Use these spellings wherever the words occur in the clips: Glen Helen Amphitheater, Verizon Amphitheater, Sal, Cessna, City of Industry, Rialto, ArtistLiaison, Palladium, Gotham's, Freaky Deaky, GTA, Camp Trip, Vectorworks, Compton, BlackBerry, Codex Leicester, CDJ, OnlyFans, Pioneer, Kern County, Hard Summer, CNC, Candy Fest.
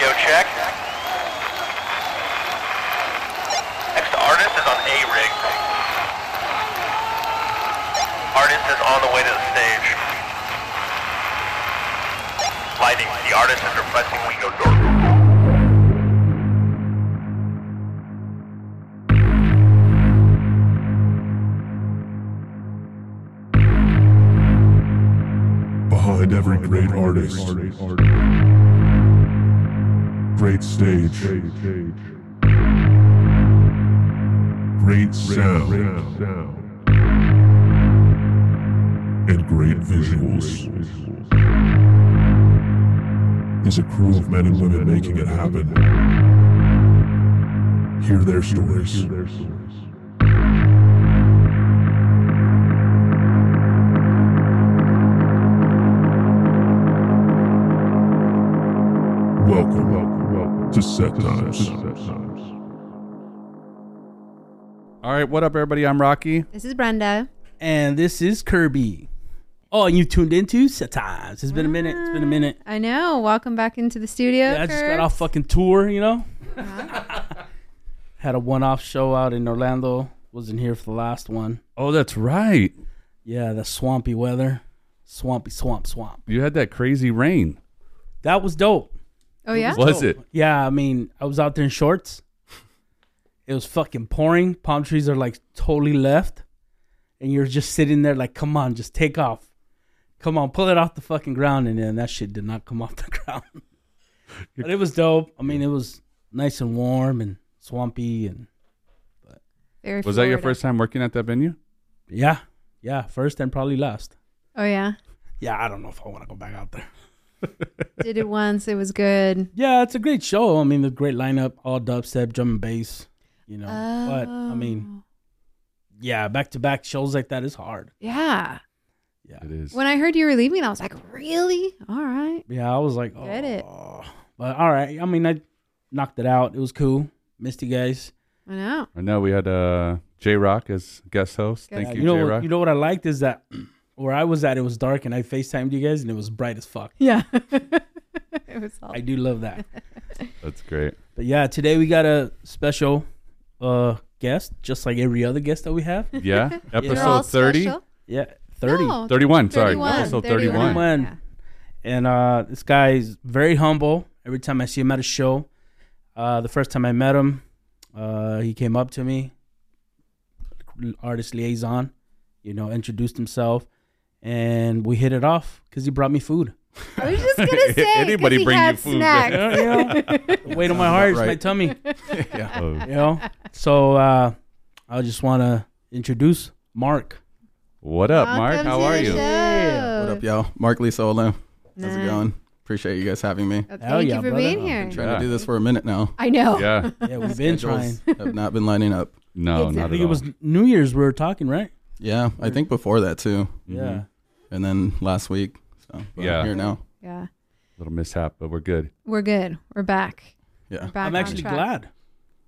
Audio check. Next artist is on A-Rig. Artist is on the way to the stage. Lighting, the artist is requesting we go dark. Behind every great artist, great stage, great sound, and great visuals is a crew of men and women making it happen. Hear their stories. Welcome to Set Times. All right, what up, everybody? I'm Rocky. This is Brenda. And this is Kirby. Oh, and you tuned into Set Times. It's been a minute. It's been a minute. I know. Welcome back into the studio. Yeah, I just got off fucking tour, you know? Yeah. Had a one-off show out in Orlando. Wasn't here for the last one. Oh, that's right. Yeah, the swampy weather. Swamp. You had that crazy rain. That was dope. Oh, yeah? Was it? Yeah, I mean, I was out there in shorts. It was fucking pouring. Palm trees are like totally left. And you're just sitting there like, come on, just take off. Come on, pull it off the fucking ground. And then that shit did not come off the ground. But it was dope. I mean, it was nice and warm and swampy. Was that your first time working at that venue? Yeah. Yeah, first and probably last. Oh, yeah? Yeah, I don't know if I want to go back out there. Did it once. It was good. Yeah, it's a great show. I mean, the great lineup, all dubstep, drum and bass, you know. Oh. But, I mean, yeah, back-to-back shows like that is hard. Yeah. Yeah, it is. When I heard you were leaving, I was like, really? All right. Yeah, I was like, oh. Get it. But, all right. I mean, I knocked it out. It was cool. Missed you guys. I know. We had J-Rock as guest host. Thank you, J-Rock. You know what I liked is that... Where I was at, it was dark, and I FaceTimed you guys, and it was bright as fuck. Yeah. It was awesome. I do love that. That's great. But yeah, today we got a special guest, just like every other guest that we have. Yeah. Episode 30. Special? Yeah. 30. No, 31. Sorry. 31. Episode 31. Yeah. And this guy's very humble. Every time I see him at a show, the first time I met him, he came up to me, artist liaison, you know, introduced himself. And we hit it off because he brought me food. I was just going to say, anybody bring you food? The weight of my heart is my tummy. Yeah. Oh. You know? So I just want to introduce Mark. What up, Mark? How are you? Yeah. What up, y'all? Mark Lizaola. How's it going? Appreciate you guys having me. Thank you for being here. I've been trying to do this for a minute now. I know. Yeah, we've been trying. Have not been lining up. No, not at all. I think it was New Year's we were talking, right? Yeah, I think before that too. Yeah. And then last week. So yeah. I'm here now. Yeah. Little mishap, but we're good. We're back. Yeah. We're back I'm actually track. Glad.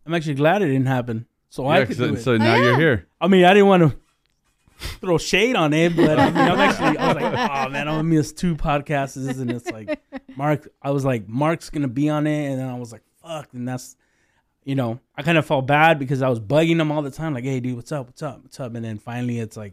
I'm actually glad it didn't happen. So I could do it. So now you're here. I mean, I didn't want to throw shade on it, but I mean, I was like, oh man, I'm gonna miss two podcasts, and it's like Mark's gonna be on it, and then I was like, fuck, and that's. You know, I kind of felt bad because I was bugging them all the time. Like, hey, dude, what's up? And then finally it's like.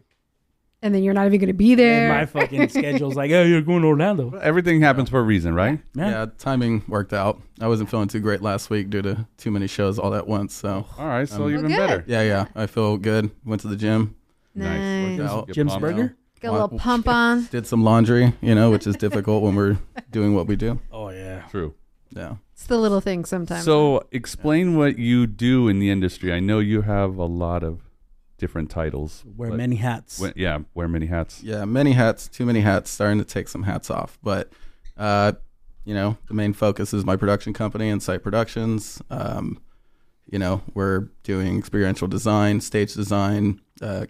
And then you're not even going to be there. My fucking schedule's like, oh, you're going to Orlando. Everything happens for a reason, right? Yeah, timing worked out. I wasn't feeling too great last week due to too many shows all at once. So. All right, so even better. Yeah. I feel good. Went to the gym. Nice. Worked out. Jim's Burger? Got a little pump on. Did some laundry, you know, which is difficult when we're doing what we do. Oh, yeah. True. Yeah. It's the little things sometimes. So explain what you do in the industry. I know you have a lot of different titles. Wear many hats. Wear many hats. Yeah, many hats, too many hats, starting to take some hats off. But, you know, the main focus is my production company, Insight Productions. You know, we're doing experiential design, stage design,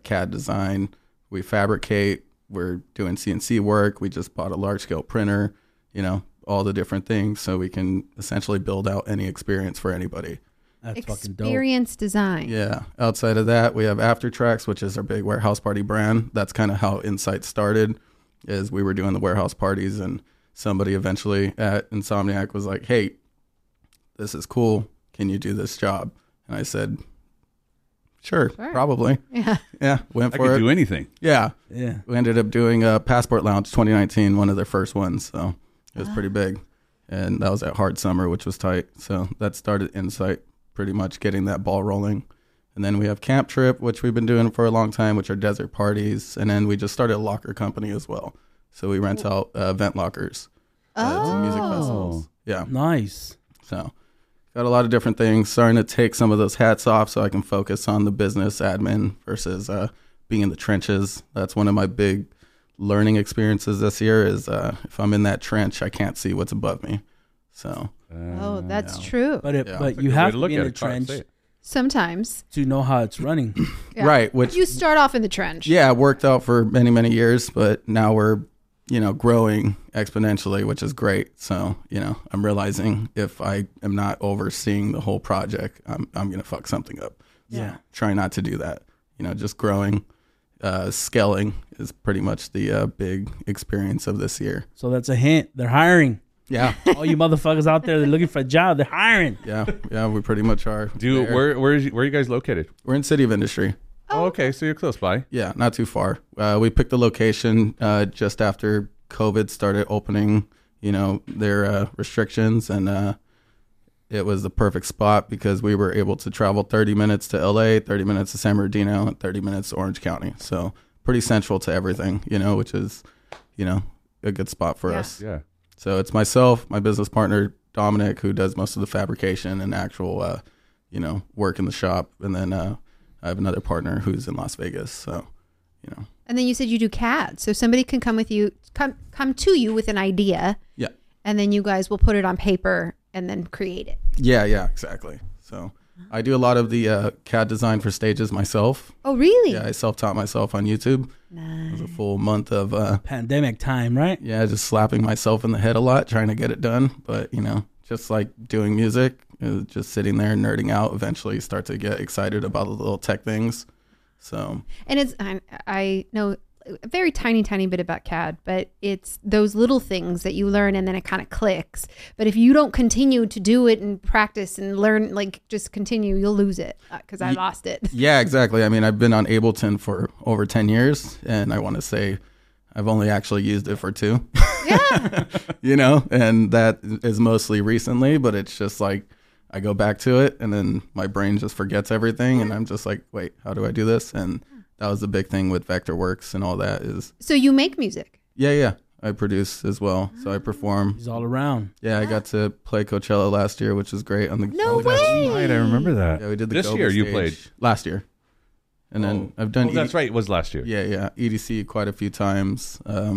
CAD design. We fabricate. We're doing CNC work. We just bought a large-scale printer, you know. All the different things, so we can essentially build out any experience for anybody. That's fucking dope. Experience design. Yeah. Outside of that, we have Aftertracks, which is our big warehouse party brand. That's kind of how Insight started, is we were doing the warehouse parties, and somebody eventually at Insomniac was like, hey, this is cool. Can you do this job? And I said, sure. Probably. Yeah. Went for it. I could do anything. Yeah. We ended up doing Passport Lounge 2019, one of their first ones. So it was pretty big. And that was at Hard Summer, which was tight. So that started Insight, pretty much getting that ball rolling. And then we have Camp Trip, which we've been doing for a long time, which are desert parties. And then we just started a locker company as well. So we rent out event lockers to music festivals. Yeah. Nice. So got a lot of different things. Starting to take some of those hats off so I can focus on the business admin versus being in the trenches. That's one of my big learning experiences this year is if I'm in that trench, I can't see what's above me. So. That's true. But you have to be in the trench. Sometimes. To know how it's running. Yeah. Right. Which you start off in the trench. Yeah, it worked out for many, many years, but now we're, growing exponentially, which is great. So, I'm realizing if I am not overseeing the whole project, I'm going to fuck something up. Yeah. So try not to do that. Just growing, scaling is pretty much the big experience of this year. So that's a hint. They're hiring. Yeah. All you motherfuckers out there, they're looking for a job. They're hiring. Yeah, we pretty much are. Dude, where are you guys located? We're in City of Industry. Oh, okay. So you're close by. Yeah, not too far. We picked the location just after COVID started opening, their restrictions. And it was the perfect spot because we were able to travel 30 minutes to LA, 30 minutes to San Bernardino, and 30 minutes to Orange County. So pretty central to everything, which is, a good spot for us. Yeah. So it's myself, my business partner, Dominic, who does most of the fabrication and actual, work in the shop. And then I have another partner who's in Las Vegas. So, And then you said you do CAD. So somebody can come with you, come to you with an idea. Yeah. And then you guys will put it on paper and then create it. Yeah, exactly. So I do a lot of the CAD design for stages myself. Oh, really? Yeah, I self-taught myself on YouTube. Nice. It was a full month of... pandemic time, right? Yeah, just slapping myself in the head a lot, trying to get it done. But, just like doing music, just sitting there nerding out, eventually you start to get excited about the little tech things. So. And it's... I know a very tiny bit about CAD, but it's those little things that you learn and then it kind of clicks. But if you don't continue to do it and practice and learn, you'll lose it because I lost it. Yeah, exactly. I mean, I've been on Ableton for over 10 years and I want to say I've only actually used it for 2. Yeah. And that is mostly recently, but it's just like I go back to it and then my brain just forgets everything and I'm just like, wait, how do I do this? And that was the big thing with Vectorworks and all that is... So you make music? Yeah. I produce as well. So I perform. He's all around. Yeah, I got to play Coachella last year, which was great. That's right, I remember that. Yeah, we did the This year stage you played? Last year. And then I've done... that's right, it was last year. Yeah. EDC quite a few times. A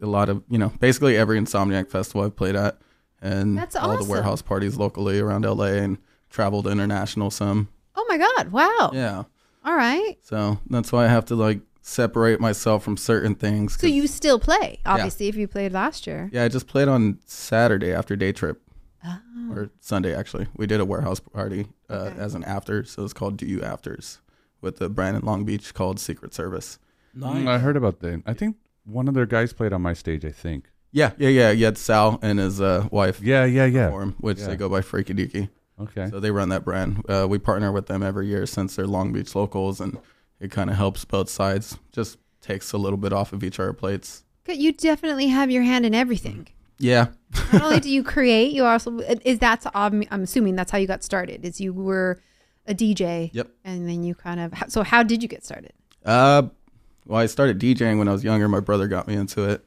lot of, basically every Insomniac festival I've played at. And that's all awesome. The warehouse parties locally around LA and traveled international some. Oh my God, wow. Yeah. All right. So that's why I have to separate myself from certain things. So you still play, obviously, if you played last year. Yeah, I just played on Saturday after day trip. Oh. Or Sunday, actually. We did a warehouse party as an after. So it's called Do You Afters with the brand in Long Beach called Secret Service. Nice. I heard about that. I think one of their guys played on my stage, I think. Yeah. You had Sal and his wife. Yeah. Perform, which they go by Freaky Deaky. Okay. So they run that brand. We partner with them every year since they're Long Beach locals, and it kind of helps both sides. Just takes a little bit off of each other's plates. You definitely have your hand in everything. Yeah. Not only do you create, you also I'm assuming that's how you got started. Is you were a DJ. Yep. And then you so how did you get started? Well, I started DJing when I was younger. My brother got me into it,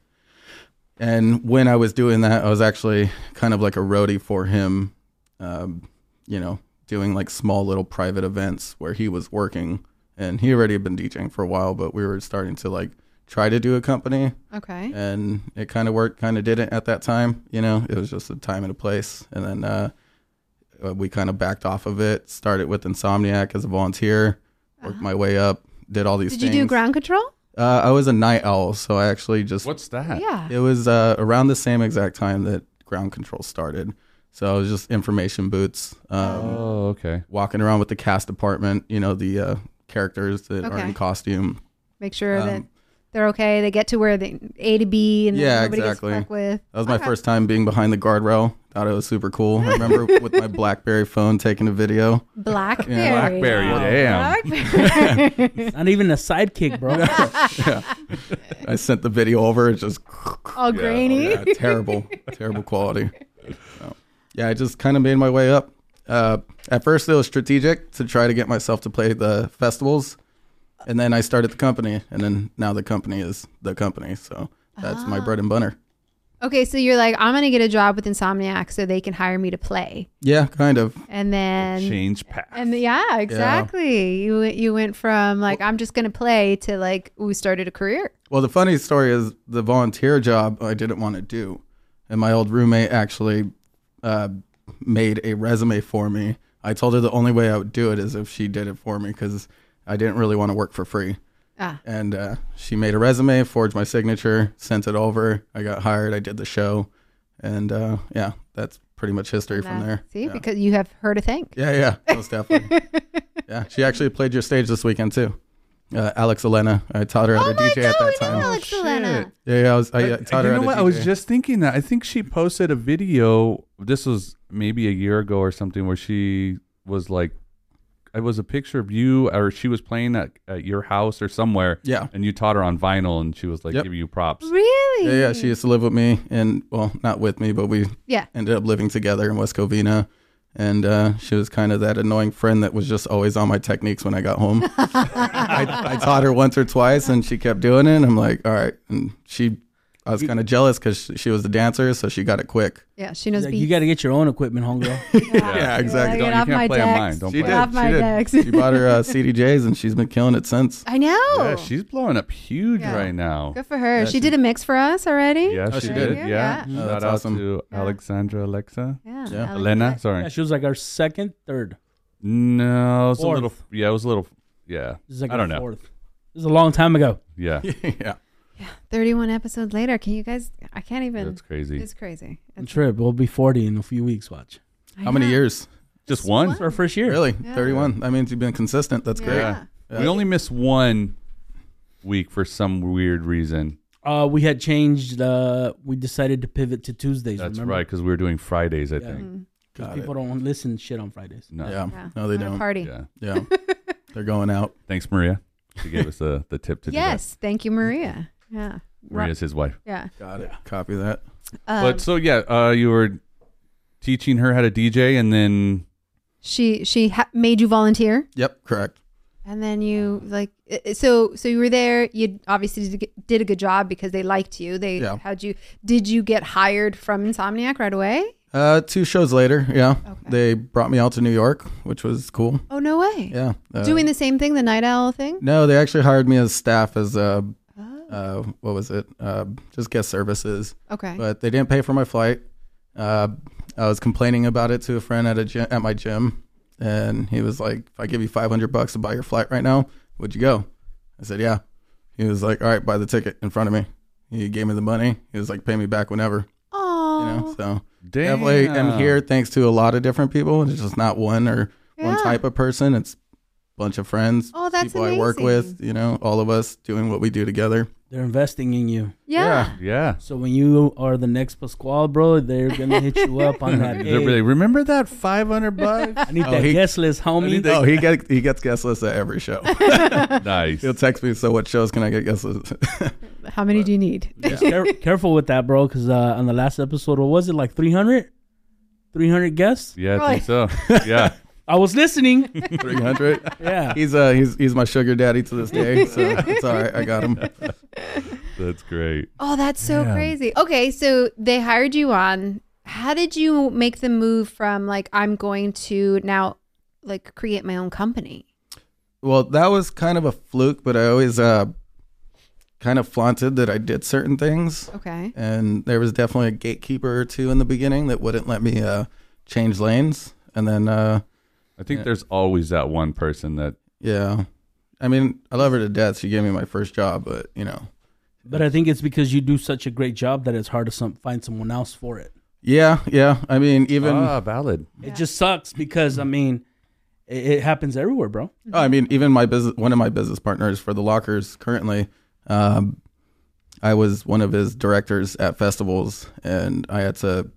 and when I was doing that, I was actually kind of like a roadie for him. Doing small little private events where he was working, and he already had been DJing for a while, but we were starting to try to do a company. Okay. And it kind of worked, kind of didn't at that time, it was just a time and a place. And then, we kind of backed off of it, started with Insomniac as a volunteer, worked my way up, did all these things. Did you do ground control? I was a night owl. So I actually what's that? Yeah. It was, around the same exact time that ground control started. So it was just information booths. Okay. Walking around with the cast department, the characters that are in costume. Make sure that they're okay. They get to where they A to B, and then nobody gets stuck with. That was my first time being behind the guardrail. Thought it was super cool. I remember with my BlackBerry phone taking a video. BlackBerry. It's not even a sidekick, bro. I sent the video over. It's just all grainy. Oh, yeah, terrible quality. So, yeah, I just kind of made my way up. At first, it was strategic to try to get myself to play the festivals, and then I started the company, and then now the company is the company. So that's my bread and butter. Okay, so you're like, I'm going to get a job with Insomniac so they can hire me to play. Yeah, kind of. And then... change paths. And yeah, exactly. Yeah. You went from like, I'm just going to play to like, we started a career. Well, the funny story is the volunteer job I didn't want to do. And my old roommate actually made a resume for me. I told her the only way I would do it is if she did it for me because I didn't really want to work for free. And she made a resume, forged my signature, sent it over. I got hired. I did the show. And yeah, that's pretty much history from there. See, because you have her to thank. Yeah, most definitely. Yeah, she actually played your stage this weekend too. Alex Elena. I taught her how to DJ at that time. Alex Elena. Yeah, I taught her how to DJ. You know what? I was just thinking that. I think she posted a video. This was maybe a year ago or something where she was like, it was a picture of you, or she was playing at your house or somewhere. Yeah. And you taught her on vinyl, and she was like giving you props. Really? Yeah, she used to live with me, and well, not with me, but we ended up living together in West Covina. And she was kind of that annoying friend that was just always on my techniques when I got home. I taught her once or twice, and she kept doing it. And I'm like, all right. And I was kind of jealous because she was a dancer, so she got it quick. Yeah, she knows. Like, you got to get your own equipment, homegirl. Yeah, exactly. Don't, you can't play on mine. Don't play on mine. She bought her CDJs, and she's been killing it since. I know. Yeah, she's blowing up huge right now. Good for her. Yeah, she did a mix for us already. Yeah, she did. Yeah. Oh, shout out to Alexandra Alexa. Yeah. Elena. Sorry. Yeah, she was like our second, third. No, it was a little. Yeah, it was a little. Yeah. Like I don't know. Fourth. It was a long time ago. Yeah. Yeah. Yeah, 31 episodes later. Can you guys? I can't even. That's crazy. It's crazy. It's trip. We'll be 40 in a few weeks. Watch. How many years? Just one? It's our first year. Really? Yeah. 31. That means you've been consistent. That's great. Yeah. We only missed 1 week for some weird reason. We had changed. We decided to pivot to Tuesdays. That's remember? Right, because we were doing Fridays. I think because people don't listen shit on Fridays. No. Yeah. No, they don't. Party. Yeah. They're going out. Thanks, Maria. She gave us the tip to do that. Yes, thank you, Maria. Yeah. Maria's his wife. Yeah. Got it. Copy that. But so you were teaching her how to DJ, and then she made you volunteer. Yep, correct. And then you like so you were there. You obviously did a good job because they liked you. They did you get hired from Insomniac right away? 2 shows later, yeah. Okay. They brought me out to New York, which was cool. Oh, no way. Yeah. Doing the same thing, the night owl thing? No, they actually hired me as staff as a what was it? Just guest services. Okay. But they didn't pay for my flight. I was complaining about it to a friend at my gym, and he was like, "If I give you $500 to buy your flight right now, would you go?" I said, "Yeah." He was like, "All right, buy the ticket in front of me." He gave me the money. He was like, "Pay me back whenever." Oh. You know, so definitely I'm here thanks to a lot of different people. It's just not one or one type of person. It's a bunch of friends. Oh, that's people amazing. I work with. You know, all of us doing what we do together. They're investing in you. Yeah. So when you are the next Pasquale, bro, they're going to hit you up on that. Really, remember that $500? I need that guest list, homie. Oh, he gets guest lists at every show. Nice. He'll text me, so what shows can I get guest lists? How many do you need? Yeah. Careful with that, bro, because on the last episode, what was it, like 300? 300 guests? Yeah, I think so. Yeah. I was listening. 300. Yeah. He's my sugar daddy to this day. So it's all right. I got him. That's great. Oh, that's so crazy. Okay, so they hired you on. How did you make the move from like I'm going to now like create my own company? Well, that was kind of a fluke, but I always kind of flaunted that I did certain things. Okay. And there was definitely a gatekeeper or two in the beginning that wouldn't let me change lanes, and then I think there's always that one person that... Yeah. I mean, I love her to death. She gave me my first job, but, you know. But I think it's because you do such a great job that it's hard to find someone else for it. Yeah. I mean, even... valid. It just sucks because, I mean, it happens everywhere, bro. Oh, I mean, even one of my business partners for the lockers currently, I was one of his directors at festivals, and I had to...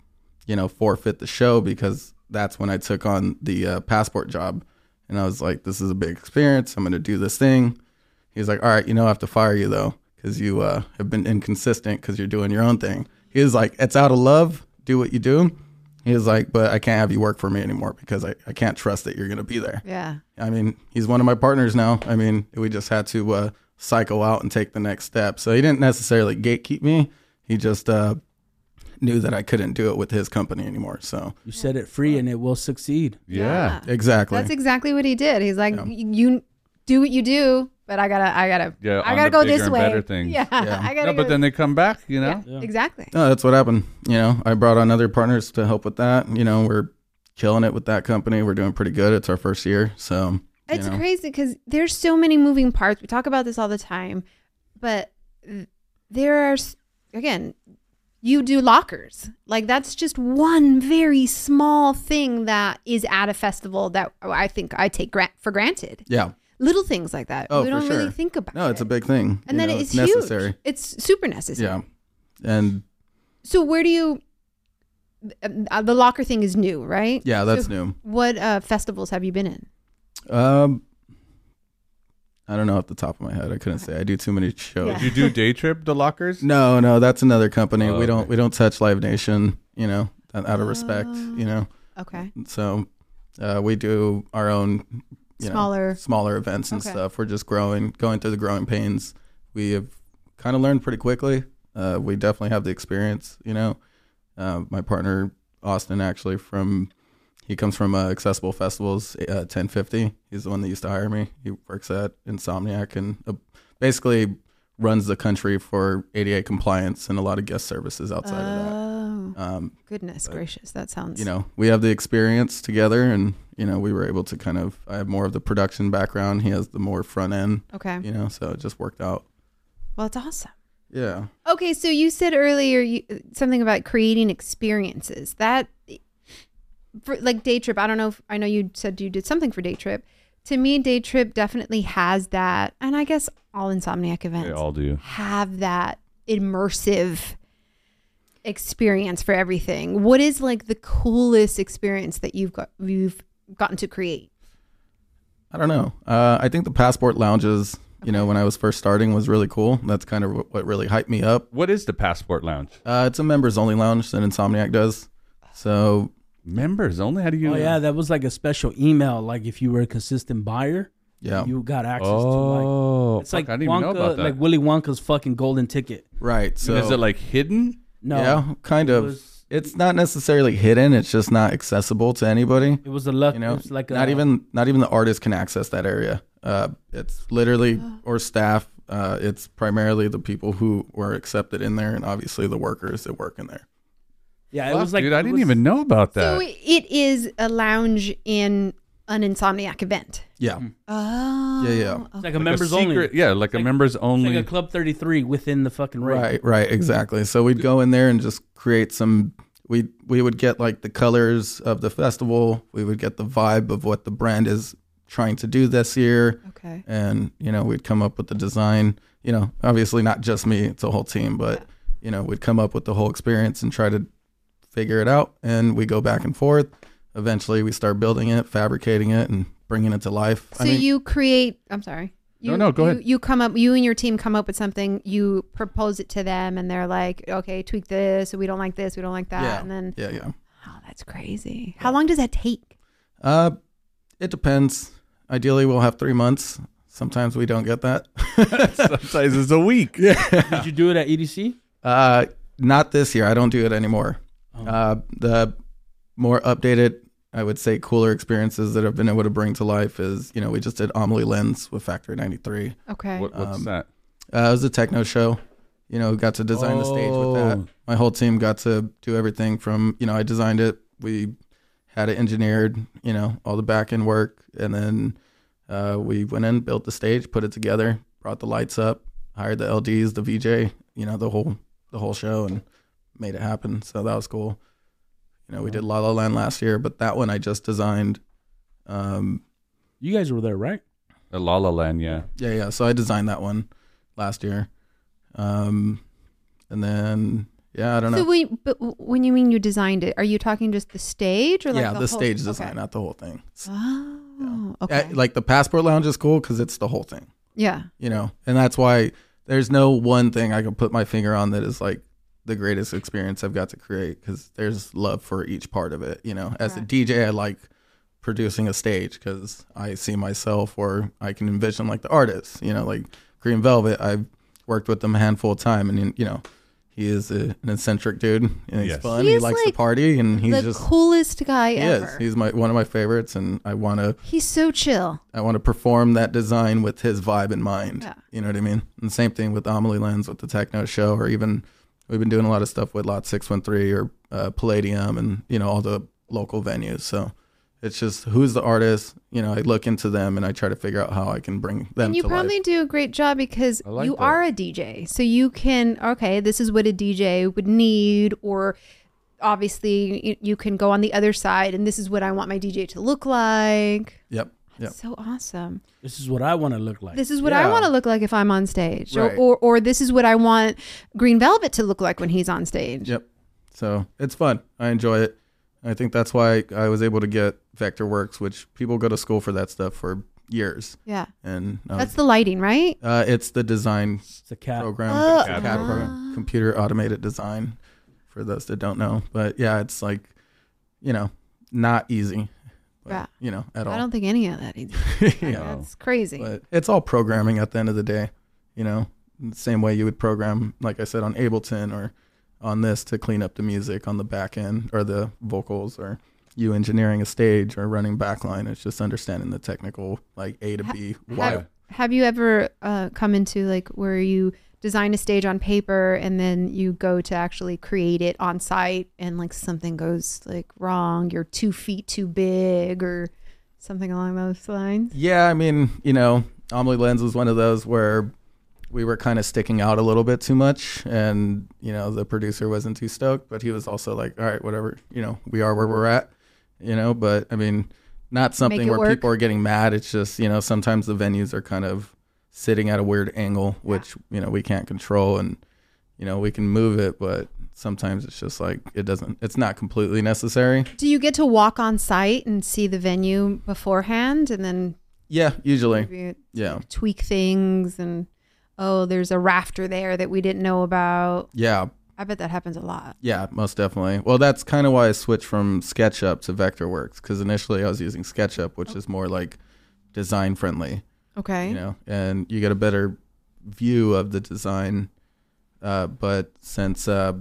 you know, forfeit the show, because that's when I took on the passport job. And I was like, this is a big experience. I'm going to do this thing. He's like, all right, you know, I have to fire you, though, because you have been inconsistent because you're doing your own thing. He was like, it's out of love. Do what you do. He was like, but I can't have you work for me anymore, because I can't trust that you're going to be there. Yeah. I mean, he's one of my partners now. I mean, we just had to cycle out and take the next step. So he didn't necessarily gatekeep me. He just knew that I couldn't do it with his company anymore. So you set it free and it will succeed. Yeah, yeah. Exactly. That's exactly what he did. He's like, you do what you do, but I gotta go this way. Better things. Yeah, yeah. Then they come back, you know? Yeah. Yeah. Exactly. No, that's what happened. You know, I brought on other partners to help with that. You know, we're killing it with that company. We're doing pretty good. It's our first year. So it's crazy because there's so many moving parts. We talk about this all the time, but there are, again, you do lockers. Like, that's just one very small thing that is at a festival that I think I take for granted. Yeah. Little things like that. Oh, we don't really think about it. No, it's a big thing. And then it's huge. Necessary. It's super necessary. Yeah. And so where do you, the locker thing is new, right? Yeah, that's new. What festivals have you been in? I don't know off the top of my head. I couldn't say. I do too many shows. Yeah. Did you do Day Trip, the lockers? No, that's another company. Oh, we don't touch Live Nation, you know, out of respect, you know. Okay. So we do our own smaller events and stuff. We're just going through the growing pains. We have kind of learned pretty quickly. We definitely have the experience, you know. My partner Austin, actually, he comes from Accessible Festivals, 1050. He's the one that used to hire me. He works at Insomniac and basically runs the country for ADA compliance and a lot of guest services outside of that. Goodness gracious, that sounds... You know, we have the experience together, and, you know, we were able to kind of... I have more of the production background. He has the more front end. Okay. You know, so it just worked out. Well, it's awesome. Yeah. Okay, so you said earlier something about creating experiences. That... For, like, Day Trip, I don't know if I know you said you did something for Day Trip. To me, Day Trip definitely has that, and I guess all Insomniac events they all do have that immersive experience for everything. What is like the coolest experience that you've gotten to create? I don't know. I think the Passport Lounges, you know, when I was first starting, was really cool. That's kind of what really hyped me up. What is the Passport Lounge? It's a members only lounge that Insomniac does. So. Members only? How do you know? Yeah, that was like a special email. Like, if you were a consistent buyer, you got access to like... It's like, I didn't even know about that. Like Willy Wonka's fucking golden ticket. Right. So, and is it like hidden? No. Yeah, kind of. It's not necessarily hidden. It's just not accessible to anybody. It was a luck. You know, it's like not even the artist can access that area. It's literally, or staff. It's primarily the people who were accepted in there, and obviously the workers that work in there. Yeah, it was like... Dude, I didn't even know about that. So it is a lounge in an Insomniac event. Yeah. Oh. Yeah. It's like a members only. Yeah, like a members only. Like a Club 33 within the fucking ring. Right, exactly. So we'd go in there and just create some... We would get like the colors of the festival. We would get the vibe of what the brand is trying to do this year. Okay. And, you know, we'd come up with the design. You know, obviously not just me, it's a whole team, but, you know, we'd come up with the whole experience and try to figure it out, and we go back and forth. Eventually we start building it, fabricating it, and bringing it to lilife. So go ahead. You and your team come up with something, you propose it to them, and they're like, okay, tweak this, we don't like this, we don't like that. Yeah. And then wow, that's crazy. How long does that take? It depends. Ideally we'll have 3 months. Sometimes we don't get that. Sometimes it's a week. Did you do it at EDC? Not this year. I don't do it anymore. The more updated, I would say cooler experiences that I've been able to bring to life is, you know, we just did Amelie Lens with Factory 93. Okay. What's that? It was a techno show. You know, got to design the stage with that. My whole team got to do everything from, you know, I designed it. We had it engineered, you know, all the back end work. And then we went in, built the stage, put it together, brought the lights up, hired the LDs, the VJ, you know, the whole show. And made it happen. So that was cool. You know, we did La La Land last year, but that one I just designed. You guys were there, right? At La La Land, yeah. Yeah. So I designed that one last year. And then Yeah, I don't know. So but when you mean you designed it, are you talking just the stage or like the stage design, not the whole thing? Oh, yeah. Okay. Like the Passport Lounge is cool because it's the whole thing. Yeah. You know, and that's why there's no one thing I can put my finger on that is like the greatest experience I've got to create, because there's love for each part of it. You know, as a DJ, I like producing a stage because I see myself, or I can envision like the artists, you know, like Green Velvet. I've worked with them a handful of time, and you know, he is an eccentric dude, and he's fun. He likes to party, and he's just the coolest guy ever. Yes, he's one of my favorites, and I want to. He's so chill. I want to perform that design with his vibe in mind. Yeah. You know what I mean? And same thing with Amelie Lens with the techno show, or even we've been doing a lot of stuff with Lot 613 or Palladium, and you know, all the local venues. So it's just, who's the artist? You know, I look into them and I try to figure out how I can bring them to life. And you probably do a great job because you are a DJ. So you can, okay, this is what a DJ would need, or obviously you can go on the other side and this is what I want my DJ to look like. Yep. Yep. So awesome. This is what I want to look like. This is what I want to look like if I'm on stage. Right. Or this is what I want Green Velvet to look like when he's on stage. Yep. So it's fun. I enjoy it. I think that's why I was able to get Vectorworks, which people go to school for that stuff for years. Yeah. And that's the lighting, right? It's the design program, the CAD program, computer automated design, for those that don't know. But yeah, it's like, you know, not easy. But, yeah. You know, at all. I don't think any of that either. That's crazy. But it's all programming at the end of the day, you know, the same way you would program, like I said, on Ableton or on this to clean up the music on the back end or the vocals, or you engineering a stage or running backline. It's just understanding the technical, like A to B. Have you ever come into like where you design a stage on paper and then you go to actually create it on site and like something goes like wrong, you're 2 feet too big or something along those lines? Yeah. I mean, you know, Amelie Lens was one of those where we were kind of sticking out a little bit too much, and you know, the producer wasn't too stoked, but he was also like, all right, whatever, you know, we are where we're at, you know. But I mean, not something where people are getting mad. It's just, you know, sometimes the venues are kind of sitting at a weird angle, which, you know, we can't control, and you know, we can move it, but sometimes it's just like, it's not completely necessary. Do you get to walk on site and see the venue beforehand and then? Yeah, usually. Yeah. Tweak things and, oh, there's a rafter there that we didn't know about. Yeah. I bet that happens a lot. Yeah, most definitely. Well, that's kind of why I switched from SketchUp to Vectorworks, because initially I was using SketchUp, which is more like design friendly. Okay. You know, and you get a better view of the design. But since, since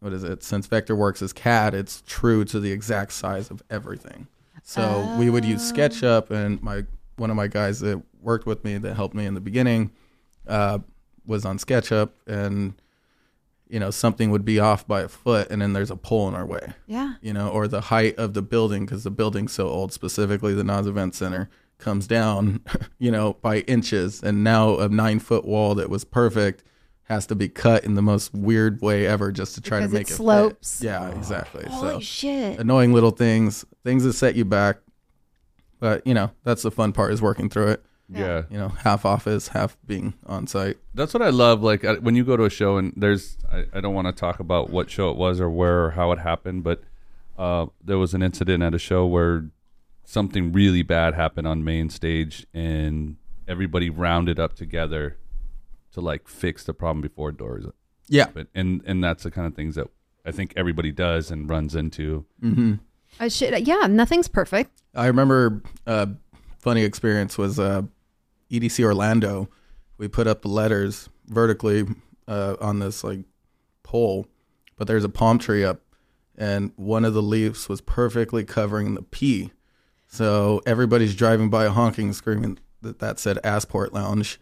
Vectorworks is CAD, it's true to the exact size of everything. So we would use SketchUp, and one of my guys that worked with me that helped me in the beginning was on SketchUp, and you know, something would be off by a foot and then there's a pole in our way. Yeah. You know, or the height of the building, because the building's so old, specifically the Nas Event Center, comes down, you know, by inches, and now a 9-foot wall that was perfect has to be cut in the most weird way ever just to try to make it slopes. Fit. Yeah, exactly. Holy shit. Annoying little things that set you back. But you know, that's the fun part, is working through it. Yeah. You know, half office, half being on site. That's what I love. Like when you go to a show and there's, I don't want to talk about what show it was or where or how it happened, but there was an incident at a show where something really bad happened on main stage, and everybody rounded up together to like fix the problem before doors. Yeah. And that's the kind of things that I think everybody does and runs into. Mm-hmm. Nothing's perfect. I remember funny experience was EDC Orlando. We put up the letters vertically on this like pole, but there's a palm tree up, and one of the leaves was perfectly covering the P. So everybody's driving by honking, screaming that said Passport Lounge.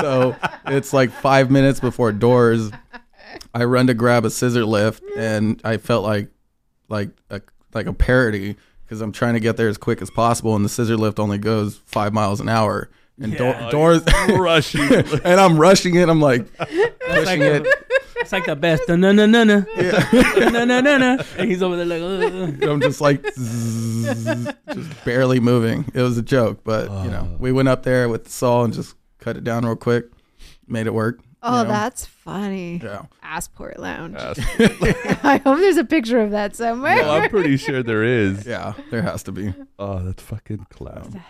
So it's like 5 minutes before doors. I run to grab a scissor lift, and I felt like a parody, because I'm trying to get there as quick as possible, and the scissor lift only goes 5 miles an hour, and doors rushing, and I'm rushing it. I'm like pushing it. It's like the best. And he's over there like. I'm just like, just barely moving. It was a joke, but you know, we went up there with the saw and just cut it down real quick. made it work. Oh, that's funny. Yeah. Passport Lounge. I hope there's a picture of that somewhere. Well, I'm pretty sure there is. Yeah, there has to be. Oh, that fucking clown.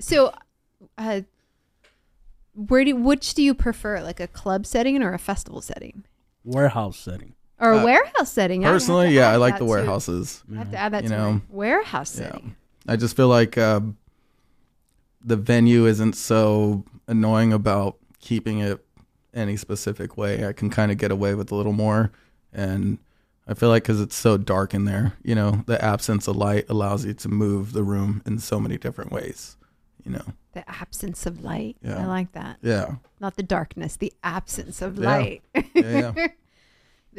So which do you prefer, like a club setting or a festival setting? Warehouse setting. Or a warehouse setting. Personally, yeah, I like the warehouses. I have to add that to warehouse setting. I just feel like the venue isn't so annoying about keeping it any specific way. I can kind of get away with a little more. And I feel like because it's so dark in there, the absence of light allows you to move the room in so many different ways, The absence of light. Yeah. I like that. Yeah. Not the darkness, the absence of light. Yeah.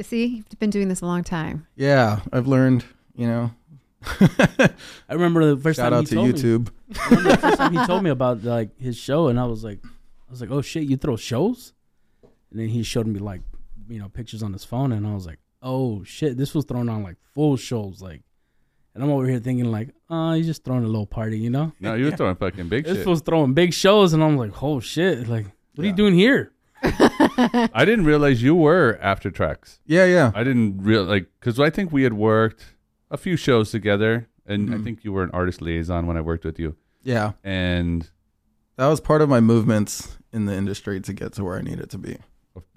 See, you've been doing this a long time. Yeah, I've learned, I remember the first time he told me. Shout out to YouTube. I remember the first time he told me about like his show, and I was like, oh shit, you throw shows? And then he showed me like, pictures on his phone, and I was like, oh shit, this was thrown on like full shows, like. And I'm over here thinking like, oh, you're just throwing a little party, No, you were throwing fucking big shit. This was throwing big shows, and I'm like, oh shit, like, what are you doing here? I didn't realize you were Aftertracks. Yeah. I didn't realize, because I think we had worked a few shows together, and I think you were an artist liaison when I worked with you. Yeah. And that was part of my movements in the industry to get to where I needed to be.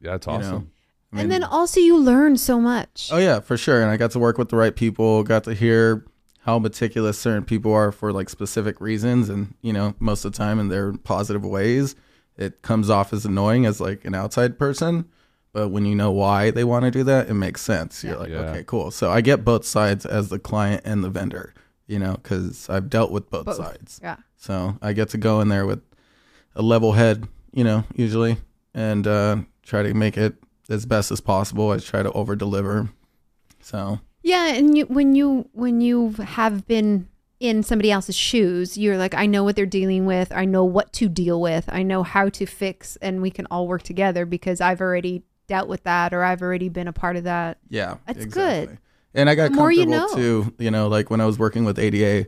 That's awesome. I mean, and then also you learn so much. Oh, yeah, for sure. And I got to work with the right people, got to hear how meticulous certain people are for like specific reasons. And, most of the time in their positive ways, it comes off as annoying as like an outside person. But when you know why they want to do that, it makes sense. You're like, okay, cool. So I get both sides as the client and the vendor, because I've dealt with both sides. Yeah. So I get to go in there with a level head, usually, and try to make it as best as possible. I try to over deliver. So. Yeah. And when you have been in somebody else's shoes, you're like, I know what they're dealing with. I know what to deal with. I know how to fix, and we can all work together because I've already dealt with that, or I've already been a part of that. Yeah, that's exactly. Good. And I got the comfortable more too, like when I was working with ADA,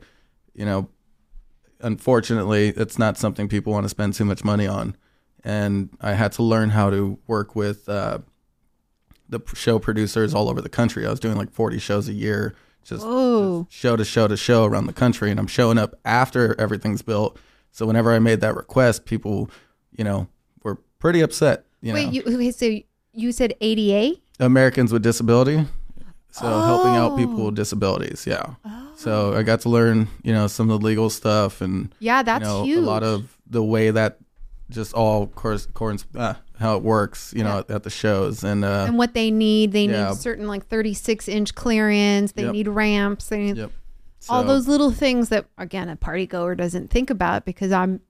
unfortunately it's not something people want to spend too much money on. And I had to learn how to work with the show producers all over the country. I was doing like 40 shows a year, just show to show to show around the country. And I'm showing up after everything's built. So whenever I made that request, people, were pretty upset. So you said ADA? Americans with Disability. So helping out people with disabilities, yeah. Oh. So I got to learn, some of the legal stuff and that's huge. A lot of the way that just all how it works, at the shows and what they need. They need certain like 36-inch clearance. They need ramps. They need all those little things that again a party goer doesn't think about because I'm.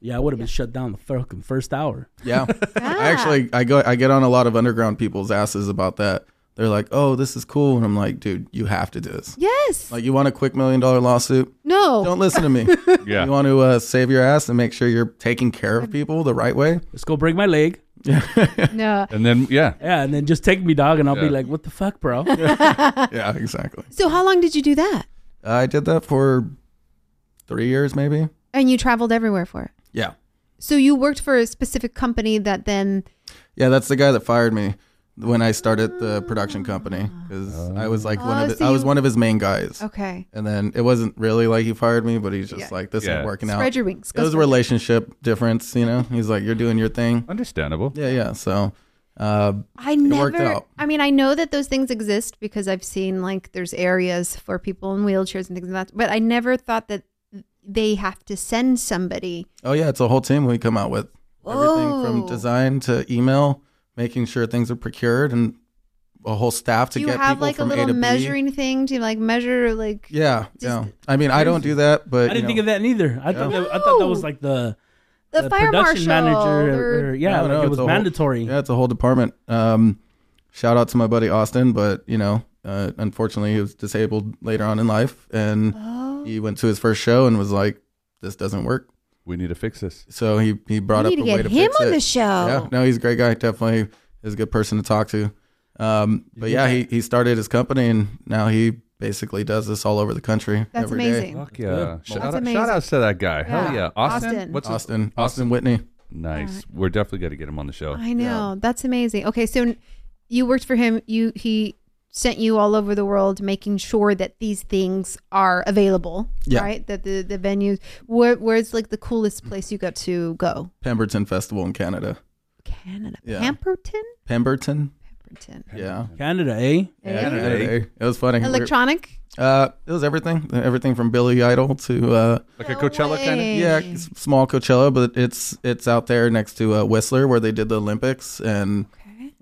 Yeah, I would have been shut down the fucking first hour. Yeah. I get on a lot of underground people's asses about that. They're like, oh, this is cool. And I'm like, dude, you have to do this. Yes. Like, you want a quick $1 million lawsuit? No. Don't listen to me. You want to save your ass and make sure you're taking care of people the right way? Let's go break my leg. Yeah. No. And then, Yeah, and then just take me, dog, and I'll be like, what the fuck, bro? Yeah, exactly. So how long did you do that? I did that for 3 years, maybe. And you traveled everywhere for it? Yeah. So you worked for a specific company that then... Yeah, that's the guy that fired me when I started the production company because I was like one of his main guys. Okay. And then it wasn't really like he fired me, but he's just like, this isn't working out. Spread your wings. It was a relationship difference, He's like, you're doing your thing. Understandable. Yeah. So it worked out. I mean, I know that those things exist because I've seen like there's areas for people in wheelchairs and things like that, but I never thought that they have to send somebody. Oh yeah, it's a whole team we come out with. Everything from design to email, making sure things are procured, and a whole staff to get people from A to B. Do you have like a little measuring thing to like measure like? Yeah. I mean, I don't do that, but I didn't think of that neither. I thought that was like the fire production manager. It was mandatory. Yeah, it's a whole department. Shout out to my buddy Austin, but unfortunately he was disabled later on in life, and he went to his first show and was like, "This doesn't work. We need to fix this." So he brought up a way to fix it. We need to get him on the show. Yeah, no, he's a great guy. Definitely is a good person to talk to. But yeah, he started his company, and now he basically does this all over the country. That's amazing. Fuck yeah. Shout out to that guy. Yeah. Hell yeah. Austin. Austin Whitney. Nice. We're definitely going to get him on the show. I know. Yeah. That's amazing. Okay, so you worked for him. He sent you all over the world making sure that these things are available, right? That the venues. Where's like the coolest place you got to go? Pemberton Festival in Canada. Yeah. Pemberton. Yeah. Canada, eh? Yeah, Canada, eh? It was funny. Electronic? It was everything. Everything from Billy Idol to... like a Coachella kind of? Yeah, small Coachella, but it's out there next to Whistler where they did the Olympics. And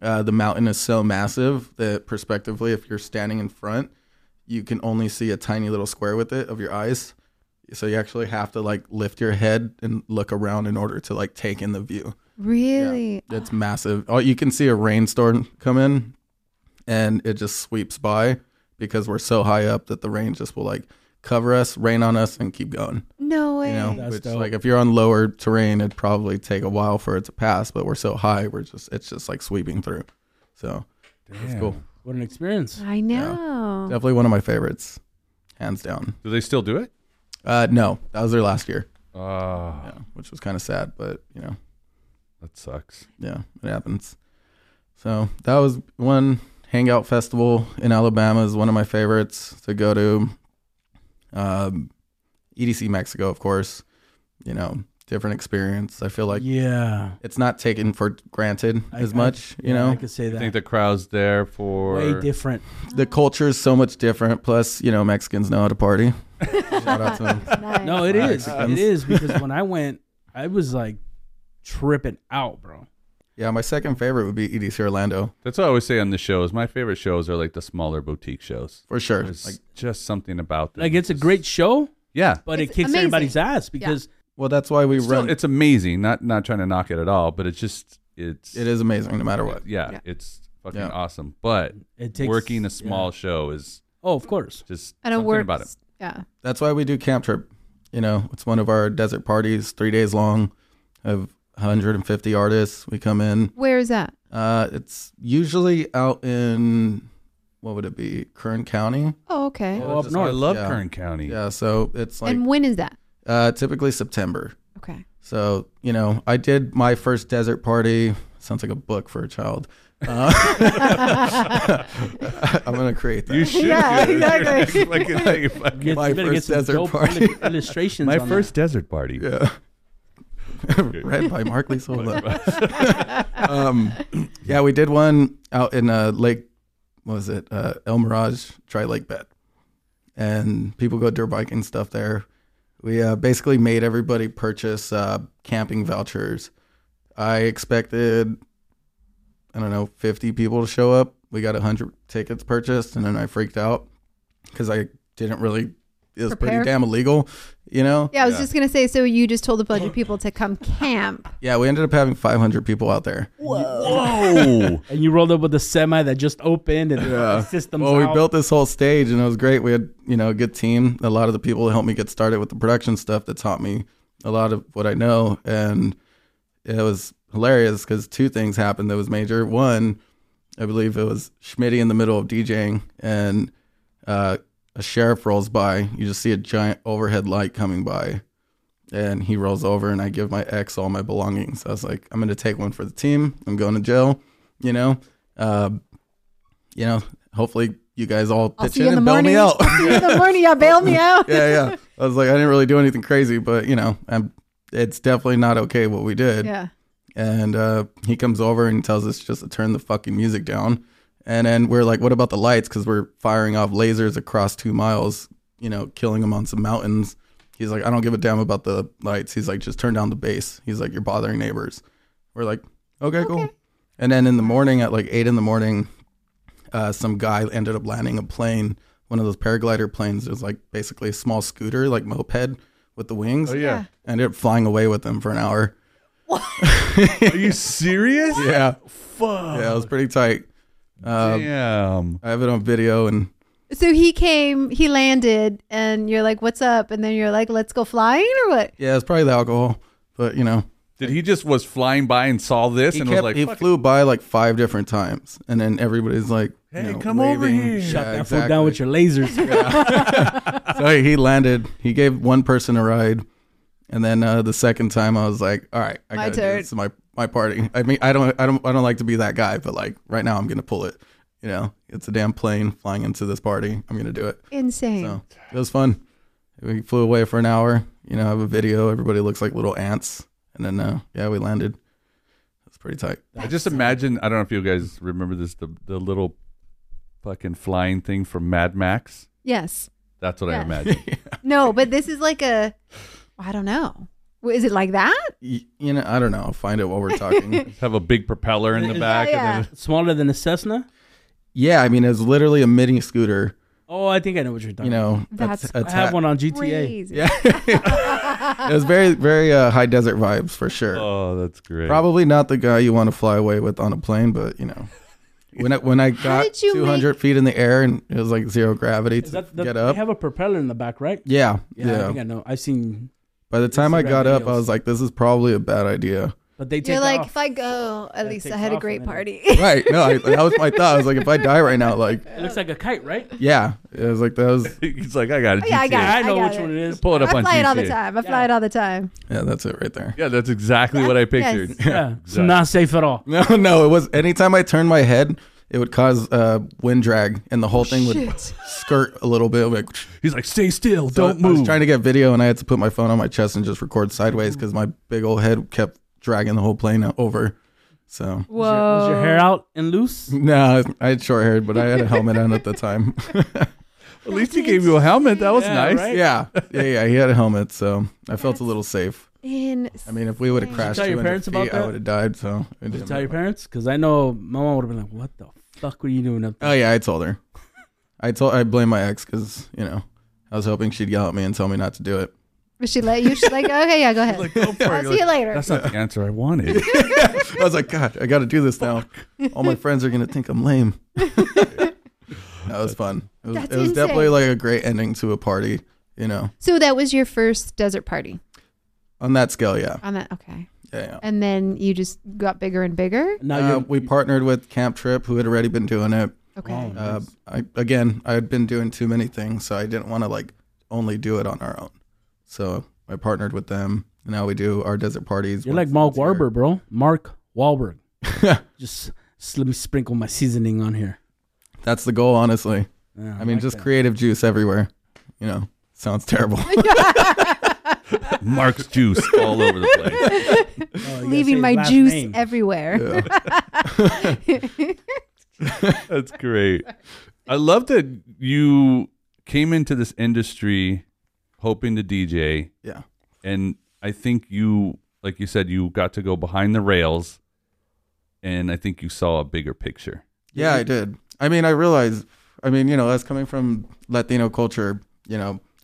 the mountain is so massive that perspectively, if you're standing in front, you can only see a tiny little square with it of your eyes. So you actually have to like lift your head and look around in order to like take in the view. Really? Yeah, it's massive. Oh, you can see a rainstorm come in and it just sweeps by because we're so high up that the rain just will like cover us, rain on us, and keep going. No way. You know, that's which dope. Like if you're on lower terrain, it'd probably take a while for it to pass, but we're so high, it's just like sweeping through. So it's cool. What an experience. I know. Yeah, definitely one of my favorites, hands down. Do they still do it? No, that was their last year. Which was kind of sad, but you know. That sucks. Yeah, it happens. So that was one hangout festival in Alabama, is one of my favorites to go to. EDC Mexico, of course, you know, different experience. I feel like it's not taken for granted as much, you know. I could say that. I think the crowd's there for... Way different. The culture is so much different. Plus, you know, Mexicans know how to party. Shout out to them. Nice. No, it is. Mexicans. It is, because when I went, I was like tripping out, bro. Yeah, my second favorite would be EDC Orlando. That's what I always say on the shows. My favorite shows are like the smaller boutique shows. For sure. There's like just something about them. Like it's a great show. Yeah. But it kicks everybody's ass because... Yeah. Well, that's why we run. It's amazing. Not trying to knock it at all, but it's just... It is amazing no matter what. Yeah. It's fucking awesome. But it takes, working a small show is... Oh, of course. Just something about it. Yeah. That's why we do Camp Trip. You know, it's one of our desert parties, 3 days long of 150 artists. We come in. Where is that? It's usually out in, what would it be? Kern County. Oh, okay. Oh, up north. I love Kern County. Yeah, so it's like... And when is that? Typically September. Okay. So, you know, I did my first desert party. Sounds like a book for a child. I'm gonna create that. You should. Yeah, exactly. My first desert party. Illustrations. My first desert party. Yeah. Read by Mark Lizaola. Yeah, we did one out in Lake. What was it? El Mirage Tri Lake Bed, and people go dirt biking stuff there. We basically made everybody purchase camping vouchers. I expected, I don't know, 50 people to show up. We got 100 tickets purchased, and then I freaked out because I didn't really, it was pretty damn illegal, you know? Yeah, I was just going to say, so you just told a bunch of people to come camp. Yeah, we ended up having 500 people out there. Whoa. And you rolled up with a semi that just opened and the system's out. Well, we built this whole stage, and it was great. We had, you know, a good team. A lot of the people that helped me get started with the production stuff that taught me a lot of what I know, and it was hilarious because two things happened that was major. One, I believe it was Schmitty in the middle of DJing, and a sheriff rolls by. You just see a giant overhead light coming by, and he rolls over, and I give my ex all my belongings. I was like, I'm going to take one for the team. I'm going to jail, you know? Hopefully you guys all pitch in and bail me out. I'll see you in the morning. Y'all bail me out. Yeah. I was like, I didn't really do anything crazy, but, you know, it's definitely not okay what we did. Yeah. And he comes over and tells us just to turn the fucking music down. And then we're like, what about the lights? Because we're firing off lasers across 2 miles, you know, killing them on some mountains. He's like, I don't give a damn about the lights. He's like, just turn down the bass. He's like, you're bothering neighbors. We're like, okay, cool. And then in the morning at like 8 a.m, some guy ended up landing a plane, one of those paraglider planes. It was like basically a small scooter, like moped with the wings. Oh, yeah. And it flying away with them for an hour. Are you serious? Yeah. Fuck. Yeah, it was pretty tight. Damn. I have it on video. And so he landed, and you're like, what's up? And then you're like, let's go flying or what? Yeah, it's probably the alcohol. But, you know. Did he just was flying by and saw this and was like, he flew by like 5 different times. And then everybody's like, hey, come over here. Shut that fool down with your lasers. So he landed. He gave one person a ride. And then the second time I was like, all right, I gotta do this. It's my party. I mean, I don't like to be that guy, but like right now I'm gonna pull it. You know, it's a damn plane flying into this party. I'm gonna do it. Insane. So it was fun. We flew away for an hour. You know, I have a video. Everybody looks like little ants. And then yeah, we landed. It's pretty tight. I just imagine. I don't know if you guys remember this. The little fucking flying thing from Mad Max. Yes. That's what I imagine. Yeah. No, but this is like a. I don't know. Is it like that? You know, I don't know. I'll find it while we're talking. Have a big propeller in the back. Yeah. And then smaller than a Cessna? Yeah, I mean, it's literally a mini scooter. Oh, I think I know what you're talking about. You know, I have one on GTA. Crazy. Yeah. It was very, very high desert vibes for sure. Oh, that's great. Probably not the guy you want to fly away with on a plane, but you know. When I got 200 feet in the air and it was like zero gravity to get up. They have a propeller in the back, right? Yeah. Yeah. I think I know. I've seen. By the time I got up, I was like, this is probably a bad idea. But they take You're like, off. If I go, at least I had a great party. Right. No, that was my thought. I was like, if I die right now, like. It looks like a kite, right? Yeah. It was like, that was. He's like, I got it. Oh, yeah, I know which one it is. Pull it up on GTA. I fly it all the time. I fly it all the time. Yeah, that's it right there. Yeah, that's exactly what I pictured. Yes. Yeah. Exactly. It's not safe at all. No. It was, anytime I turned my head, it would cause wind drag, and the whole thing would skirt a little bit. Like, he's like, stay still, don't move. I was trying to get video, and I had to put my phone on my chest and just record sideways because my big old head kept dragging the whole plane over. So, whoa. Was your hair out and loose? No, I had short hair, but I had a helmet on at the time. At least he gave you a helmet. That was nice. Right? Yeah. He had a helmet, so I felt a little safe. I mean, if we would have crashed 200 feet, I would have died. So, did you tell your parents? Because I know my mom would have been like, "What the fuck were you doing up there?" Oh yeah, I told her. I blame my ex because I was hoping she'd yell at me and tell me not to do it. But she let you. She's like, "Okay, yeah, go ahead. Like, go for I'll see you later." That's not the answer I wanted. I was like, "God, I got to do this now. All my friends are gonna think I'm lame." That was fun. It was definitely like a great ending to a party. So that was your first desert party. On that scale, yeah. On that, okay. Yeah. And then you just got bigger and bigger? No, we partnered with Camp Trip, who had already been doing it. Okay. Oh, nice. I had been doing too many things, so I didn't want to like only do it on our own. So I partnered with them, and now we do our desert parties. You're like Mark Wahlberg, bro. Mark Wahlberg. just let me sprinkle my seasoning on here. That's the goal, honestly. Yeah, I mean, like just that. Creative juice everywhere. Sounds terrible. Mark's juice all over the place. Leaving my juice everywhere. Yeah. That's great. I love that you came into this industry hoping to DJ. Yeah. And I think you, like you said, you got to go behind the rails, and I think you saw a bigger picture. Yeah, I did. I mean, I realized, us coming from Latino culture,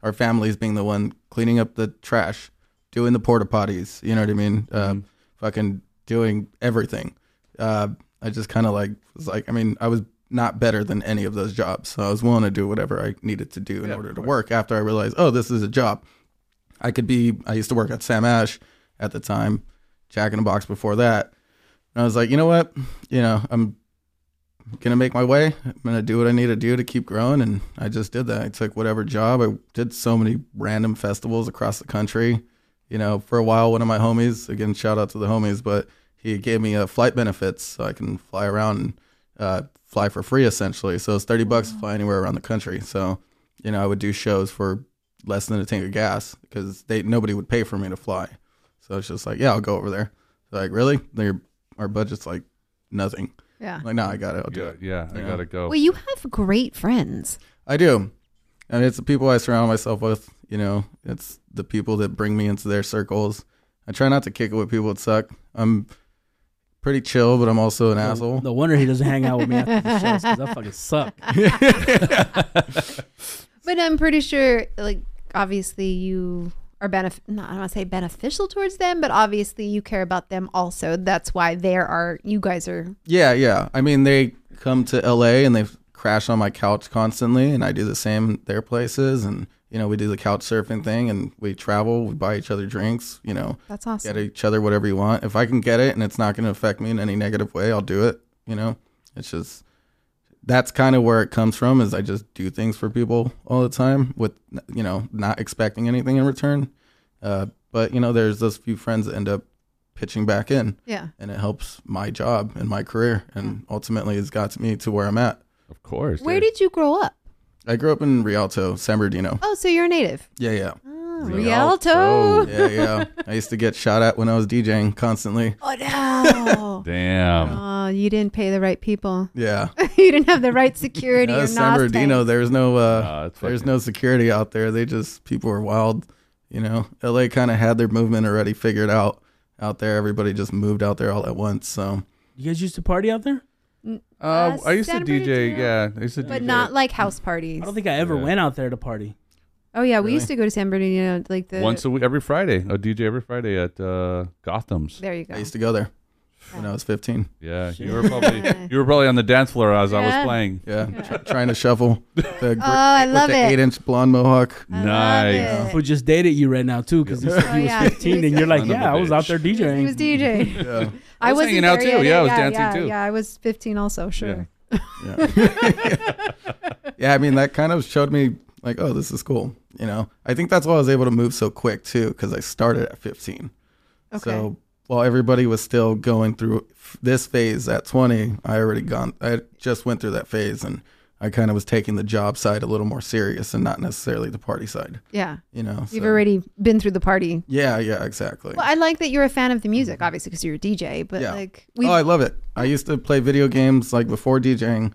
our families being the one cleaning up the trash, doing the porta potties, you know what I mean? Fucking doing everything. I just kind of I was not better than any of those jobs. So I was willing to do whatever I needed to do in order to work after I realized, oh, this is a job. I used to work at Sam Ash at the time, Jack in the Box before that. And I was like, you know what? I'm going to make my way. I'm going to do what I need to do to keep growing. And I just did that. I took whatever job. I did so many random festivals across the country. For a while, one of my homies, again, shout out to the homies, but he gave me flight benefits so I can fly around and fly for free, essentially. So it's $30 to fly anywhere around the country. So, I would do shows for less than a tank of gas because nobody would pay for me to fly. So it's just like, yeah, I'll go over there. They're like, really? Our budget's like nothing. Yeah. Like, no, I got it. I'll do it. Yeah, I got to go. Well, you have great friends. I do. And it's the people I surround myself with. It's the people that bring me into their circles. I try not to kick it with people that suck. I'm pretty chill, but I'm also an asshole. No wonder he doesn't hang out with me after the shows because I fucking suck. But I'm pretty sure, like, obviously you are I don't want to say beneficial towards them, but obviously you care about them also. That's why you guys are. Yeah. I mean, they come to LA and they crash on my couch constantly, and I do the same in their places. And, we do the couch surfing thing, and we travel, we buy each other drinks, That's awesome. Get each other whatever you want. If I can get it and it's not going to affect me in any negative way, I'll do it. It's just, that's kind of where it comes from, is I just do things for people all the time with, not expecting anything in return. But, you know, there's those few friends that end up pitching back in. Yeah. And it helps my job and my career. And ultimately, it's got me to where I'm at. Of course. Where did you grow up? I grew up in Rialto, San Bernardino. Oh, so you're a native. Yeah, yeah. Oh, Rialto. Yeah, yeah. I used to get shot at when I was DJing constantly. Oh, no. Damn. Oh, you didn't pay the right people. Yeah. You didn't have the right security. No, or San Bernardino, there's no security out there. People were wild. You know, LA kind of had their movement already figured out there. Everybody just moved out there all at once. So you guys used to party out there? I used to DJ, yeah. But not like house parties. I don't think I ever went out there to party. Oh, yeah. We used to go to San Bernardino like once a week, every Friday. A DJ every Friday at Gotham's. There you go. I used to go there when I was 15. Yeah. Sure. You were probably on the dance floor as I was playing. Yeah. Trying to shuffle. I love it. 8-inch blonde mohawk. Nice. Who just dated you right now, too, because you said you was 15 and you're like, I was out there DJing. He was DJing. Yeah. I was hanging out too. Yeah, I was dancing too. Yeah, I was 15 also, sure. Yeah. Yeah, I mean, that kind of showed me like, oh, this is cool. You know, I think that's why I was able to move so quick too, because I started at 15. Okay. So while everybody was still going through this phase at 20, I just went through that phase, and I kind of was taking the job side a little more serious and not necessarily the party side. Yeah. You know, you've already been through the party. Yeah. Yeah, exactly. Well, I like that you're a fan of the music, obviously, because you're a DJ, but Oh, I love it. I used to play video games like before DJing.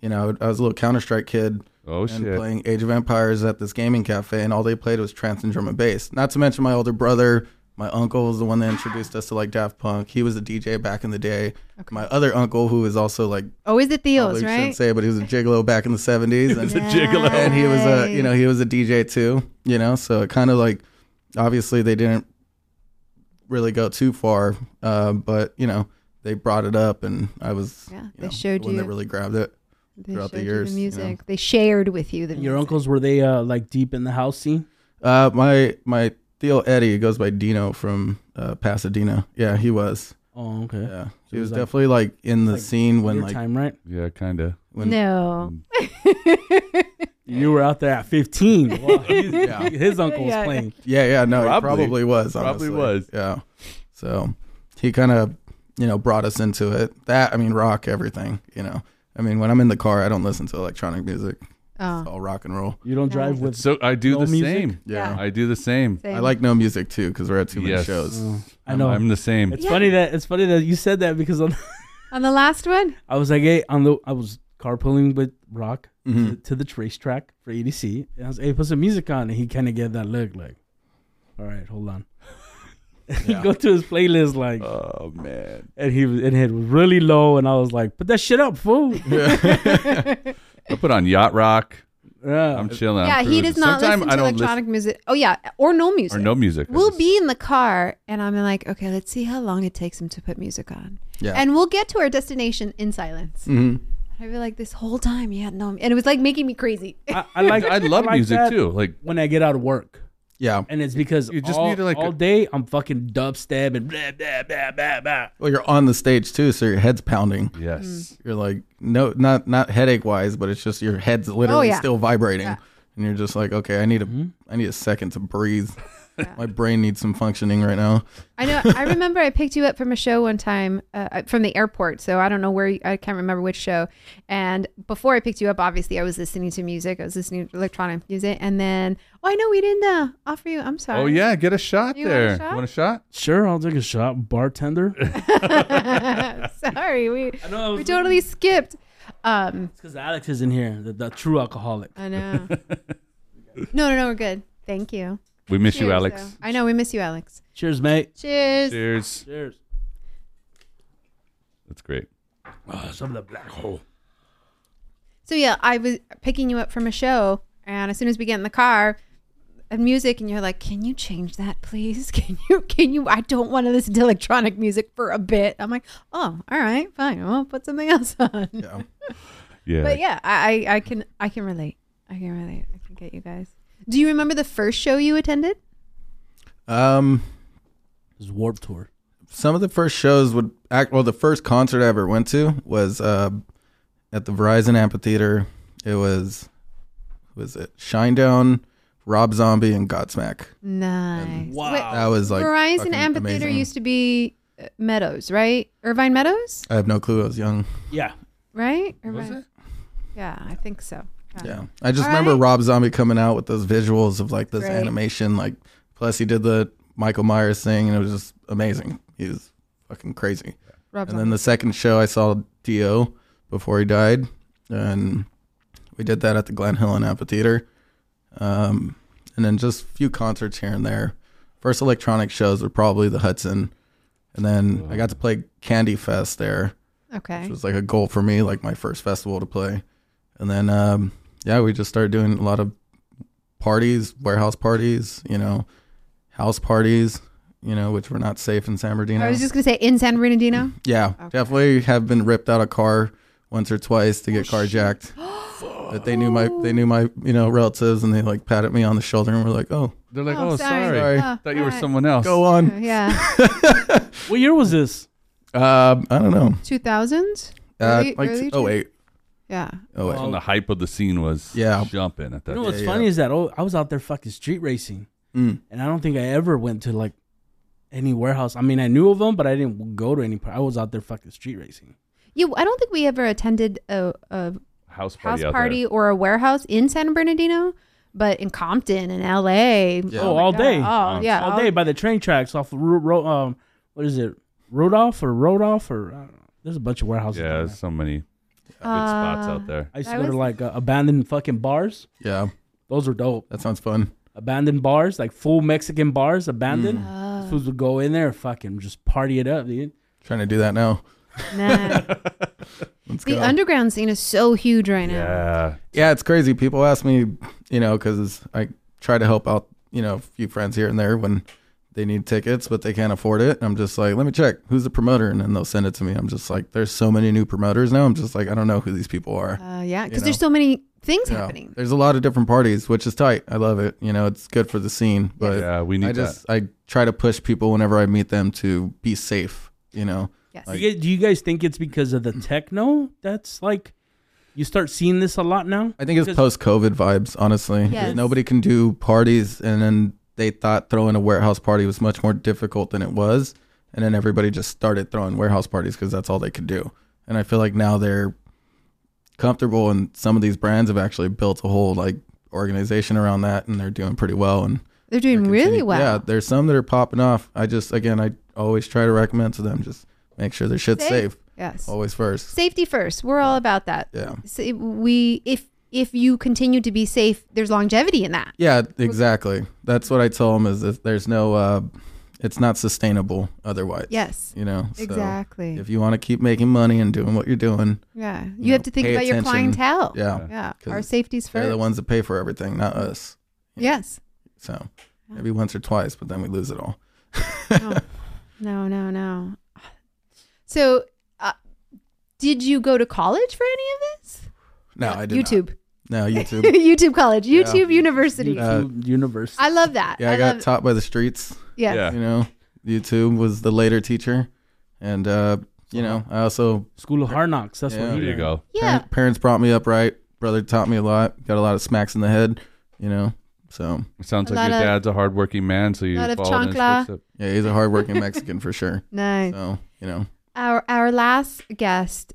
You know, I was a little Counter-Strike kid. Oh, shit. And playing Age of Empires at this gaming cafe, and all they played was trance and drum and bass. Not to mention my older brother, my uncle was the one that introduced us to like Daft Punk. He was a DJ back in the day. Okay. My other uncle, who is also like, oh, is it Theo's, right? Shouldn't say, but he was a gigolo back in the 70s. He was a gigolo, and he was a DJ too. You know, so it kind of like, obviously they didn't really go too far, but you know they brought it up, and I was they really grabbed it. They throughout the years, the music they shared with you. Your uncles, were they like deep in the house scene? My Theo Eddie goes by Dino from Pasadena. Yeah, he was. Oh, okay. Yeah, he was definitely like in the scene when like time, right? Yeah, kind of. No, you were out there at 15. Wow. Yeah. His uncle was playing. Yeah, yeah. No, he probably was. Honestly. Probably was. Yeah. So he kind of brought us into it. That, I mean, rock, everything. You know, I mean, when I'm in the car, I don't listen to electronic music. Oh. It's all rock and roll. You don't drive with so I do the music? Same. Yeah. I do the same. I like no music too, because we're at too many shows. I know. I'm the same. It's funny that you said that, because on the last one, I was like, hey, I was carpooling with Rock to the racetrack for EDC, and I was like, hey, put some music on, and he kind of gave that look like, all right, hold on. He go to his playlist like, oh man, and it was really low, and I was like, put that shit up, fool. Yeah. I put on yacht rock. Yeah. I'm chilling. Yeah, he does not listen to electronic music. Oh yeah, or no music. We'll be in the car, and I'm like, okay, let's see how long it takes him to put music on. Yeah. And we'll get to our destination in silence. Mm-hmm. I feel like this whole time, and it was like making me crazy. I love music too. Like when I get out of work. Yeah. And it's because you just need to like all day I'm fucking dubstep and blah, blah, blah, blah, blah. Well, you're on the stage too, so your head's pounding. Yes. Mm. You're like, no, not headache wise, but it's just your head's literally still vibrating. Yeah. And you're just like, okay, I need a second to breathe. Yeah. My brain needs some functioning right now. I know. I remember I picked you up from a show one time from the airport. So I don't know I can't remember which show. And before I picked you up, obviously, I was listening to music. I was listening to electronic music. And then, I know we didn't offer you. I'm sorry. Oh, yeah. Get a shot there. You want a shot? Sure. I'll take a shot. Bartender. Sorry. We totally skipped. It's because Alex is in here, the true alcoholic. I know. No. We're good. Thank you. We miss you, Alex. Though. I know, we miss you, Alex. Cheers, mate. Cheers. That's great. Oh, some of the black hole. So, yeah, I was picking you up from a show, and as soon as we get in the car, music, and you're like, can you change that, please? Can you? I don't want to listen to electronic music for a bit. I'm like, oh, all right, fine. I'll put something else on. Yeah. Yeah. But, yeah, I can relate. I can get you guys. Do you remember the first show you attended? It was Warped Tour. Some of the first shows the first concert I ever went to was at the Verizon Amphitheater. It was Shinedown, Rob Zombie and Godsmack. Nice. And wow. Wait, that was like Verizon Amphitheater amazing. Used to be Meadows, right? Irvine Meadows? I have no clue. I was young. Yeah. Right? Irvine. Was it? Yeah, I think so. Yeah. I just remember Rob Zombie coming out with those visuals of like this animation. Like, plus he did the Michael Myers thing, and it was just amazing. He was fucking crazy. Rob Zombie. Then the second show, I saw Dio before he died, and we did that at the Glen Helen Amphitheater. And then just a few concerts here and there. First electronic shows were probably the Hudson, and then I got to play Candy Fest there. Okay. Which was like a goal for me, like my first festival to play. And then, yeah, we just started doing a lot of parties, warehouse parties, you know, house parties, you know, which were not safe in San Bernardino. I was just going to say in San Bernardino? Yeah. Okay. Definitely have been ripped out of a car once or twice to get carjacked. But they knew my relatives, and they like patted me on the shoulder and were like, oh. They're like, oh, sorry. Oh, thought you were someone else. Go on. Yeah. What year was this? I don't know. 2000s? Like 08. Yeah. Oh, well, and the hype of the scene was jumping at that. You know what's funny is that I was out there fucking street racing, and I don't think I ever went to like any warehouse. I mean, I knew of them, but I didn't go to any. I was out there fucking street racing. Yeah, I don't think we ever attended a house party or a warehouse in San Bernardino, but in Compton and L.A. Yeah. Oh, all day. Oh, yeah, all day by the train tracks off. What is it? Rudolph or I don't know. There's a bunch of warehouses. Yeah, there's so many. Good spots out there. I used to go to like abandoned fucking bars. Yeah. Those are dope. That sounds fun. Abandoned bars, like full Mexican bars, abandoned. Fools would go in there and fucking just party it up, dude. Trying to do that now. Nah. The underground scene is so huge right now. Yeah. Yeah, it's crazy. People ask me, because I try to help out, a few friends here and there when they need tickets, but they can't afford it. And I'm just like, let me check. Who's the promoter? And then they'll send it to me. I'm just like, there's so many new promoters now. I'm just like, I don't know who these people are. Yeah, because there's so many things happening. There's a lot of different parties, which is tight. I love it. It's good for the scene. But yeah, we need I try to push people whenever I meet them to be safe, Yes. Like, do you guys think it's because of the techno that's like, you start seeing this a lot now? I think it's post-COVID vibes, honestly. Yes. Nobody can do parties, and then they thought throwing a warehouse party was much more difficult than it was. And then everybody just started throwing warehouse parties because that's all they could do. And I feel like now they're comfortable, and some of these brands have actually built a whole like organization around that, and they're doing pretty well. And they're doing really well. Yeah, there's some that are popping off. I just, again, I always try to recommend to them, just make sure their shit's safe. Yes. Always first. Safety first. We're all about that. Yeah. So if you continue to be safe, there's longevity in that. Yeah, exactly. That's what I tell them, is that there's no, it's not sustainable otherwise. Yes. Exactly. So if you want to keep making money and doing what you're doing. Yeah. You have to think about your clientele. Yeah. Yeah. Our safety's first. They're the ones that pay for everything, not us. Yes. So maybe once or twice, but then we lose it all. No. So did you go to college for any of this? No, I didn't. YouTube. No, YouTube. YouTube college. YouTube University. University. I love that. Yeah, I got taught by the streets. Yes. Yeah. YouTube was the later teacher. And, I also... School of Hard Knocks. That's what there you go. Yeah. Parents brought me up right. Brother taught me a lot. Got a lot of smacks in the head, So... It sounds like your dad's a hardworking man, so you followed his footsteps. Yeah, he's a hardworking Mexican for sure. Nice. So, Our last guest...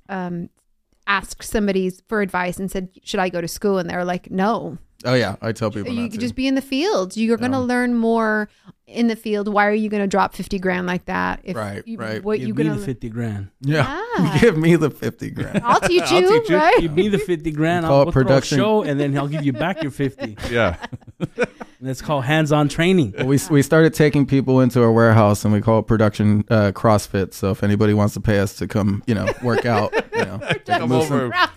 asked somebody for advice and said, should I go to school? And they're like, no. Oh yeah, I tell people you could just be in the field. You're going to learn more in the field. Why are you going to drop 50 grand like that? Give me the 50 grand. Yeah. Give me the 50 grand. I'll teach you, right? Give me the 50 grand. I'll throw a show and then I'll give you back your 50. Yeah. And it's called hands-on training. Well, we started taking people into our warehouse, and we call it production CrossFit. So if anybody wants to pay us to come, work out,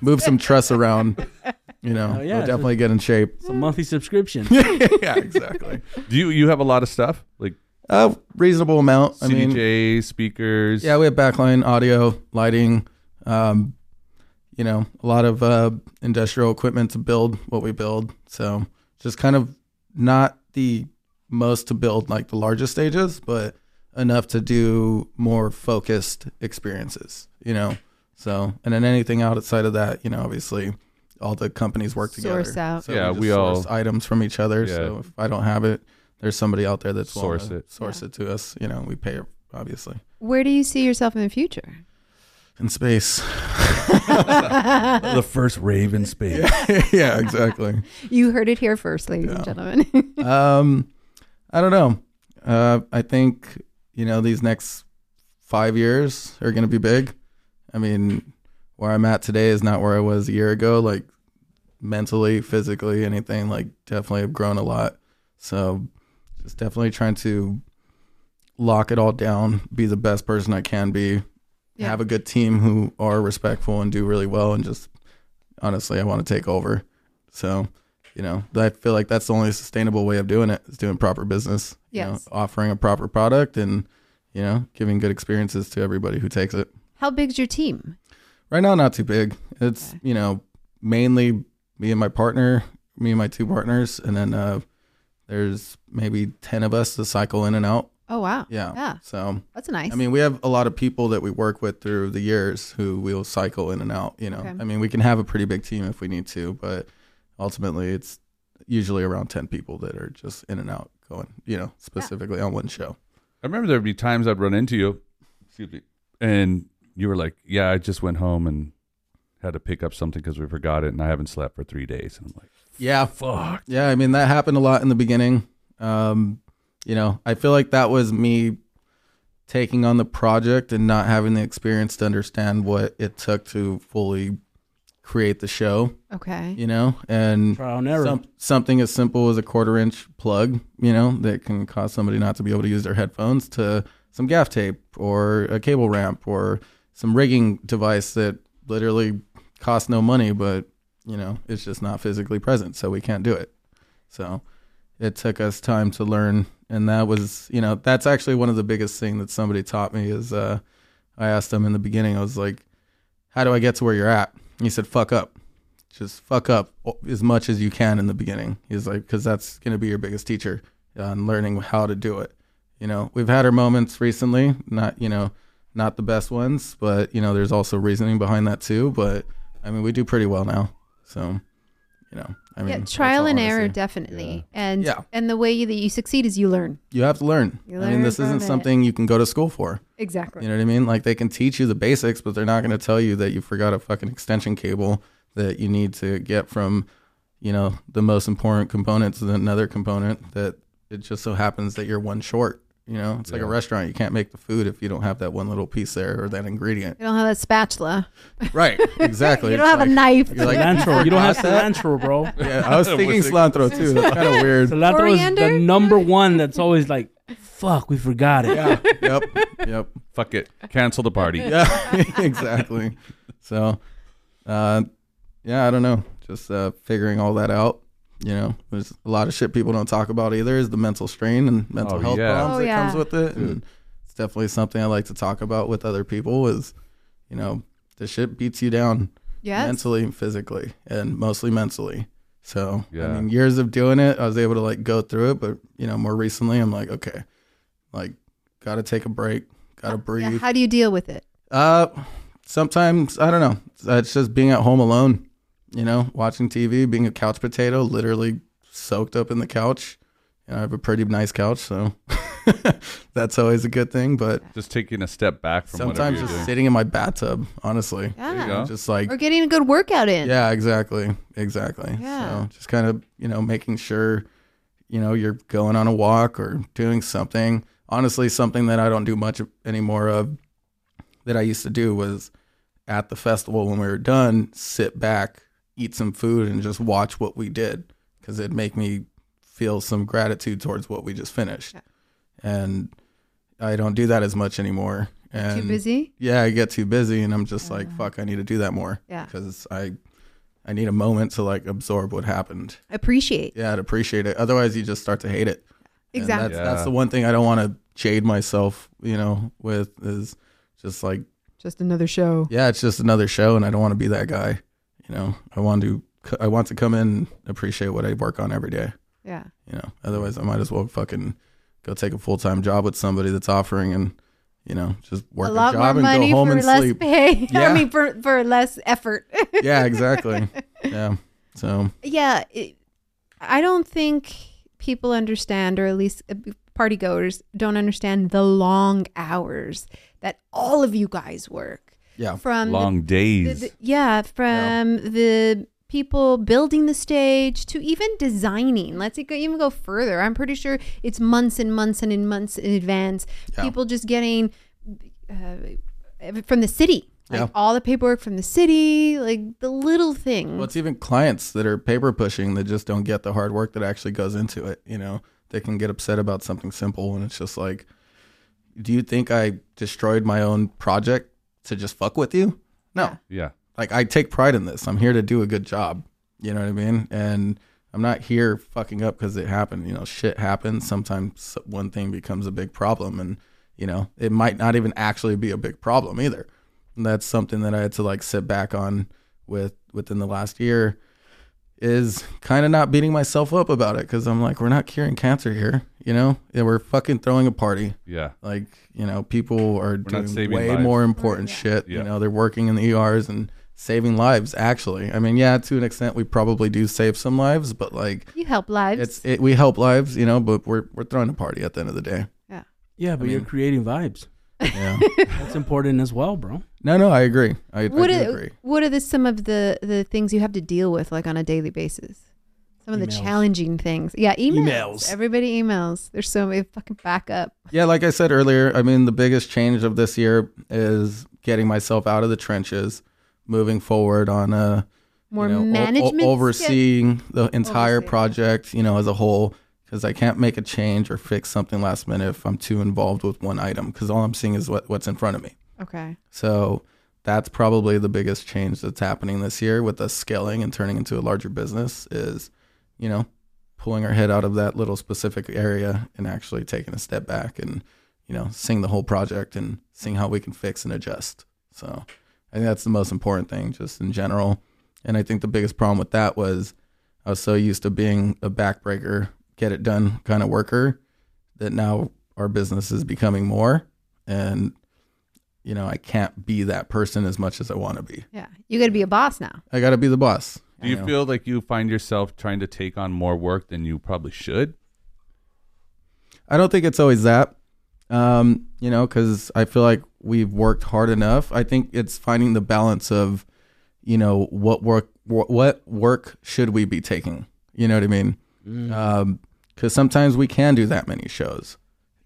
move some truss around, we'll definitely get in shape. It's a monthly subscription. Yeah, exactly. Do you have a lot of stuff, like reasonable amount? CDJ, speakers. Yeah, we have backline, audio, lighting. A lot of industrial equipment to build what we build. So just kind of. Not the most to build like the largest stages, but enough to do more focused experiences, So, and then anything outside of that, obviously all the companies work together. Source out. So yeah, we all source items from each other. Yeah. So if I don't have it, there's somebody out there that's source it to us. You know, we pay her, obviously. Where do you see yourself in the future? In space. The first rave in space. Yeah, yeah, exactly. You heard it here first, ladies and gentlemen. I don't know. I think, you know, these next 5 years are going to be big. I mean, where I'm at today is not where I was a year ago, like mentally, physically, anything. Like, definitely I've grown a lot. So just definitely trying to lock it all down, be the best person I can be. Yeah. Have a good team who are respectful and do really well, and just honestly, I want to take over. So, you know, I feel like that's the only sustainable way of doing it, is doing proper business. Yes. You know, offering a proper product and, you know, giving good experiences to everybody who takes it. How big's your team? Right now, not too big. It's, you know, mainly me and my partner, me and my two partners, and then there's maybe 10 of us to cycle in and out. Oh, wow. Yeah. Yeah. So that's nice. I mean, we have a lot of people that we work with through the years who we'll cycle in and out, you know. Okay. I mean, we can have a pretty big team if we need to, but ultimately it's usually around 10 people that are just in and out going, you know, specifically on one show. I remember there'd be times I'd run into you, excuse me, and you were like, yeah, I just went home and had to pick up something because we forgot it and I haven't slept for 3 days. And I'm like, yeah, fuck. Yeah. I mean, that happened a lot in the beginning. You know, I feel like that was me taking on the project and not having the experience to understand what it took to fully create the show. Okay. You know, and something as simple as a 1/4-inch plug, you know, that can cause somebody not to be able to use their headphones, to some gaff tape or a cable ramp or some rigging device that literally costs no money, but, you know, it's just not physically present, so we can't do it. So it took us time to learn. And that was, you know, that's actually one of the biggest things that somebody taught me is I asked him in the beginning, I was like, how do I get to where you're at? And he said, fuck up. Just fuck up as much as you can in the beginning. He's like, because that's going to be your biggest teacher on learning how to do it. You know, we've had our moments recently, not the best ones, but, you know, there's also reasoning behind that too. But, I mean, we do pretty well now. So, you know. I mean, yeah, trial and error, definitely. Yeah. And and the way that you succeed is you learn. You have to learn. I mean, this isn't something you can go to school for. Exactly. You know what I mean? Like, they can teach you the basics, but they're not going to tell you that you forgot a fucking extension cable that you need to get from, you know, the most important component to another component, that it just so happens that you're one short. You know, it's like a restaurant. You can't make the food if you don't have that one little piece there or that ingredient. You don't have that spatula. Right, exactly. You don't have a knife. You're like, cilantro. You don't have cilantro, bro. Yeah, I was thinking cilantro too. That's kind of weird. Cilantro is the number one that's always like, fuck, we forgot it. Yeah, yep. Fuck it. Cancel the party. Yeah, exactly. So, yeah, I don't know. Just figuring all that out. You know, there's a lot of shit people don't talk about either, is the mental strain and mental health problems that comes with it. And it's definitely something I like to talk about with other people is, you know, the shit beats you down mentally and physically, and mostly mentally. So, I mean, years of doing it, I was able to like go through it. But, you know, more recently, I'm like, okay, like, got to take a break, got to breathe. Yeah. How do you deal with it? Sometimes, I don't know. It's just being at home alone. You know, watching TV, being a couch potato, literally soaked up in the couch. And I have a pretty nice couch, so that's always a good thing. But just taking a step back from sometimes just doing. Sitting in my bathtub, honestly. Yeah. Just like, or getting a good workout in. Yeah, exactly. Yeah. So just kind of, you know, making sure, you know, you're going on a walk or doing something. Honestly, something that I don't do much anymore of that I used to do was at the festival when we were done, sit back, eat some food, and just watch what we did, because it'd make me feel some gratitude towards what we just finished. Yeah. And I don't do that as much anymore. And too busy? Yeah, I get too busy, and I'm just like, fuck, I need to do that more. Yeah, because I need a moment to like absorb what happened. Appreciate. Yeah, to appreciate it. Otherwise, you just start to hate it. Exactly. And that's the one thing I don't want to jade myself, you know, with, is just like, just another show. Yeah, it's just another show, and I don't want to be that guy. You know, I want to come in and appreciate what I work on every day. Yeah. You know, otherwise I might as well fucking go take a full-time job with somebody that's offering, and, you know, just work a job and go home and sleep. A lot more money for less pay. Yeah. I mean, for less effort. Yeah, exactly. Yeah. So. Yeah. I don't think people understand, or at least party goers don't understand, the long hours that all of you guys work. Yeah. From long days. The people building the stage to even designing. Let's even go further. I'm pretty sure it's months and months and months in advance. Yeah. People just getting from the city. Like all the paperwork from the city, like the little thing. Well, it's even clients that are paper pushing that just don't get the hard work that actually goes into it. You know, they can get upset about something simple, and it's just like, do you think I destroyed my own project to just fuck with you? No. Yeah. Like, I take pride in this. I'm here to do a good job. You know what I mean? And I'm not here fucking up because it happened. You know, shit happens. Sometimes one thing becomes a big problem, and, you know, it might not even actually be a big problem either. That's something that I had to like sit back on within the last year, is kind of not beating myself up about it, because I'm like, we're not curing cancer here, you know, and we're fucking throwing a party. Yeah. Like, you know, people are doing way more important shit. Yeah. You know, they're working in the ERs and saving lives, actually. I mean, yeah, to an extent we probably do save some lives, but like, you help lives. We help lives, you know, but we're throwing a party at the end of the day. Yeah. Yeah, but you're creating vibes. Yeah. That's important as well, bro. No, I agree. I agree. What are some of the things you have to deal with, like on a daily basis? Some of the challenging things. Yeah, emails. Everybody emails. There's so many fucking backup. Yeah, like I said earlier, I mean, the biggest change of this year is getting myself out of the trenches, moving forward on a more management, overseeing the entire project, you know, as a whole. Because I can't make a change or fix something last minute if I'm too involved with one item, because all I'm seeing is what's in front of me. Okay. So that's probably the biggest change that's happening this year with us scaling and turning into a larger business, is, you know, pulling our head out of that little specific area and actually taking a step back and, you know, seeing the whole project and seeing how we can fix and adjust. So I think that's the most important thing, just in general. And I think the biggest problem with that was I was so used to being a backbreaker, get it done kind of worker, that now our business is becoming more, and, you know, I can't be that person as much as I want to be. Yeah. You got to be a boss now. I got to be the boss. Do you feel like you find yourself trying to take on more work than you probably should? I don't think it's always that, you know, because I feel like we've worked hard enough. I think it's finding the balance of, you know, what work should we be taking? You know what I mean? Mm. Because sometimes we can do that many shows,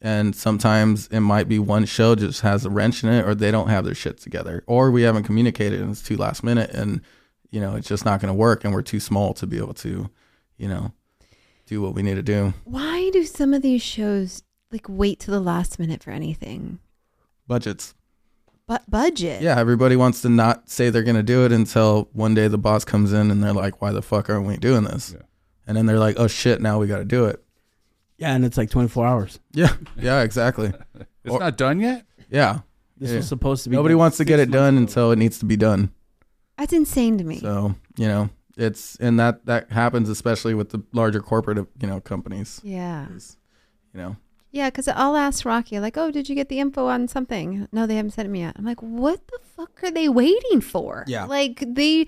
and sometimes it might be one show just has a wrench in it, or they don't have their shit together, or we haven't communicated and it's too last minute, and, you know, it's just not going to work, and we're too small to be able to, you know, do what we need to do. Why do some of these shows like wait to the last minute for anything? Budgets. Budget. Yeah, everybody wants to not say they're going to do it until one day the boss comes in and they're like, why the fuck aren't we doing this? Yeah. And then they're like, oh shit, now we got to do it. Yeah, and it's like 24 hours. Yeah, exactly. It's not done yet? Yeah. This was supposed to be. Nobody wants to get it done until it needs to be done. That's insane to me. So, you know, it's, and that happens especially with the larger corporate, you know, companies. Yeah. You know. Yeah, because I'll ask Rocky, like, oh, did you get the info on something? No, they haven't sent it me yet. I'm like, what the fuck are they waiting for? Yeah. Like, the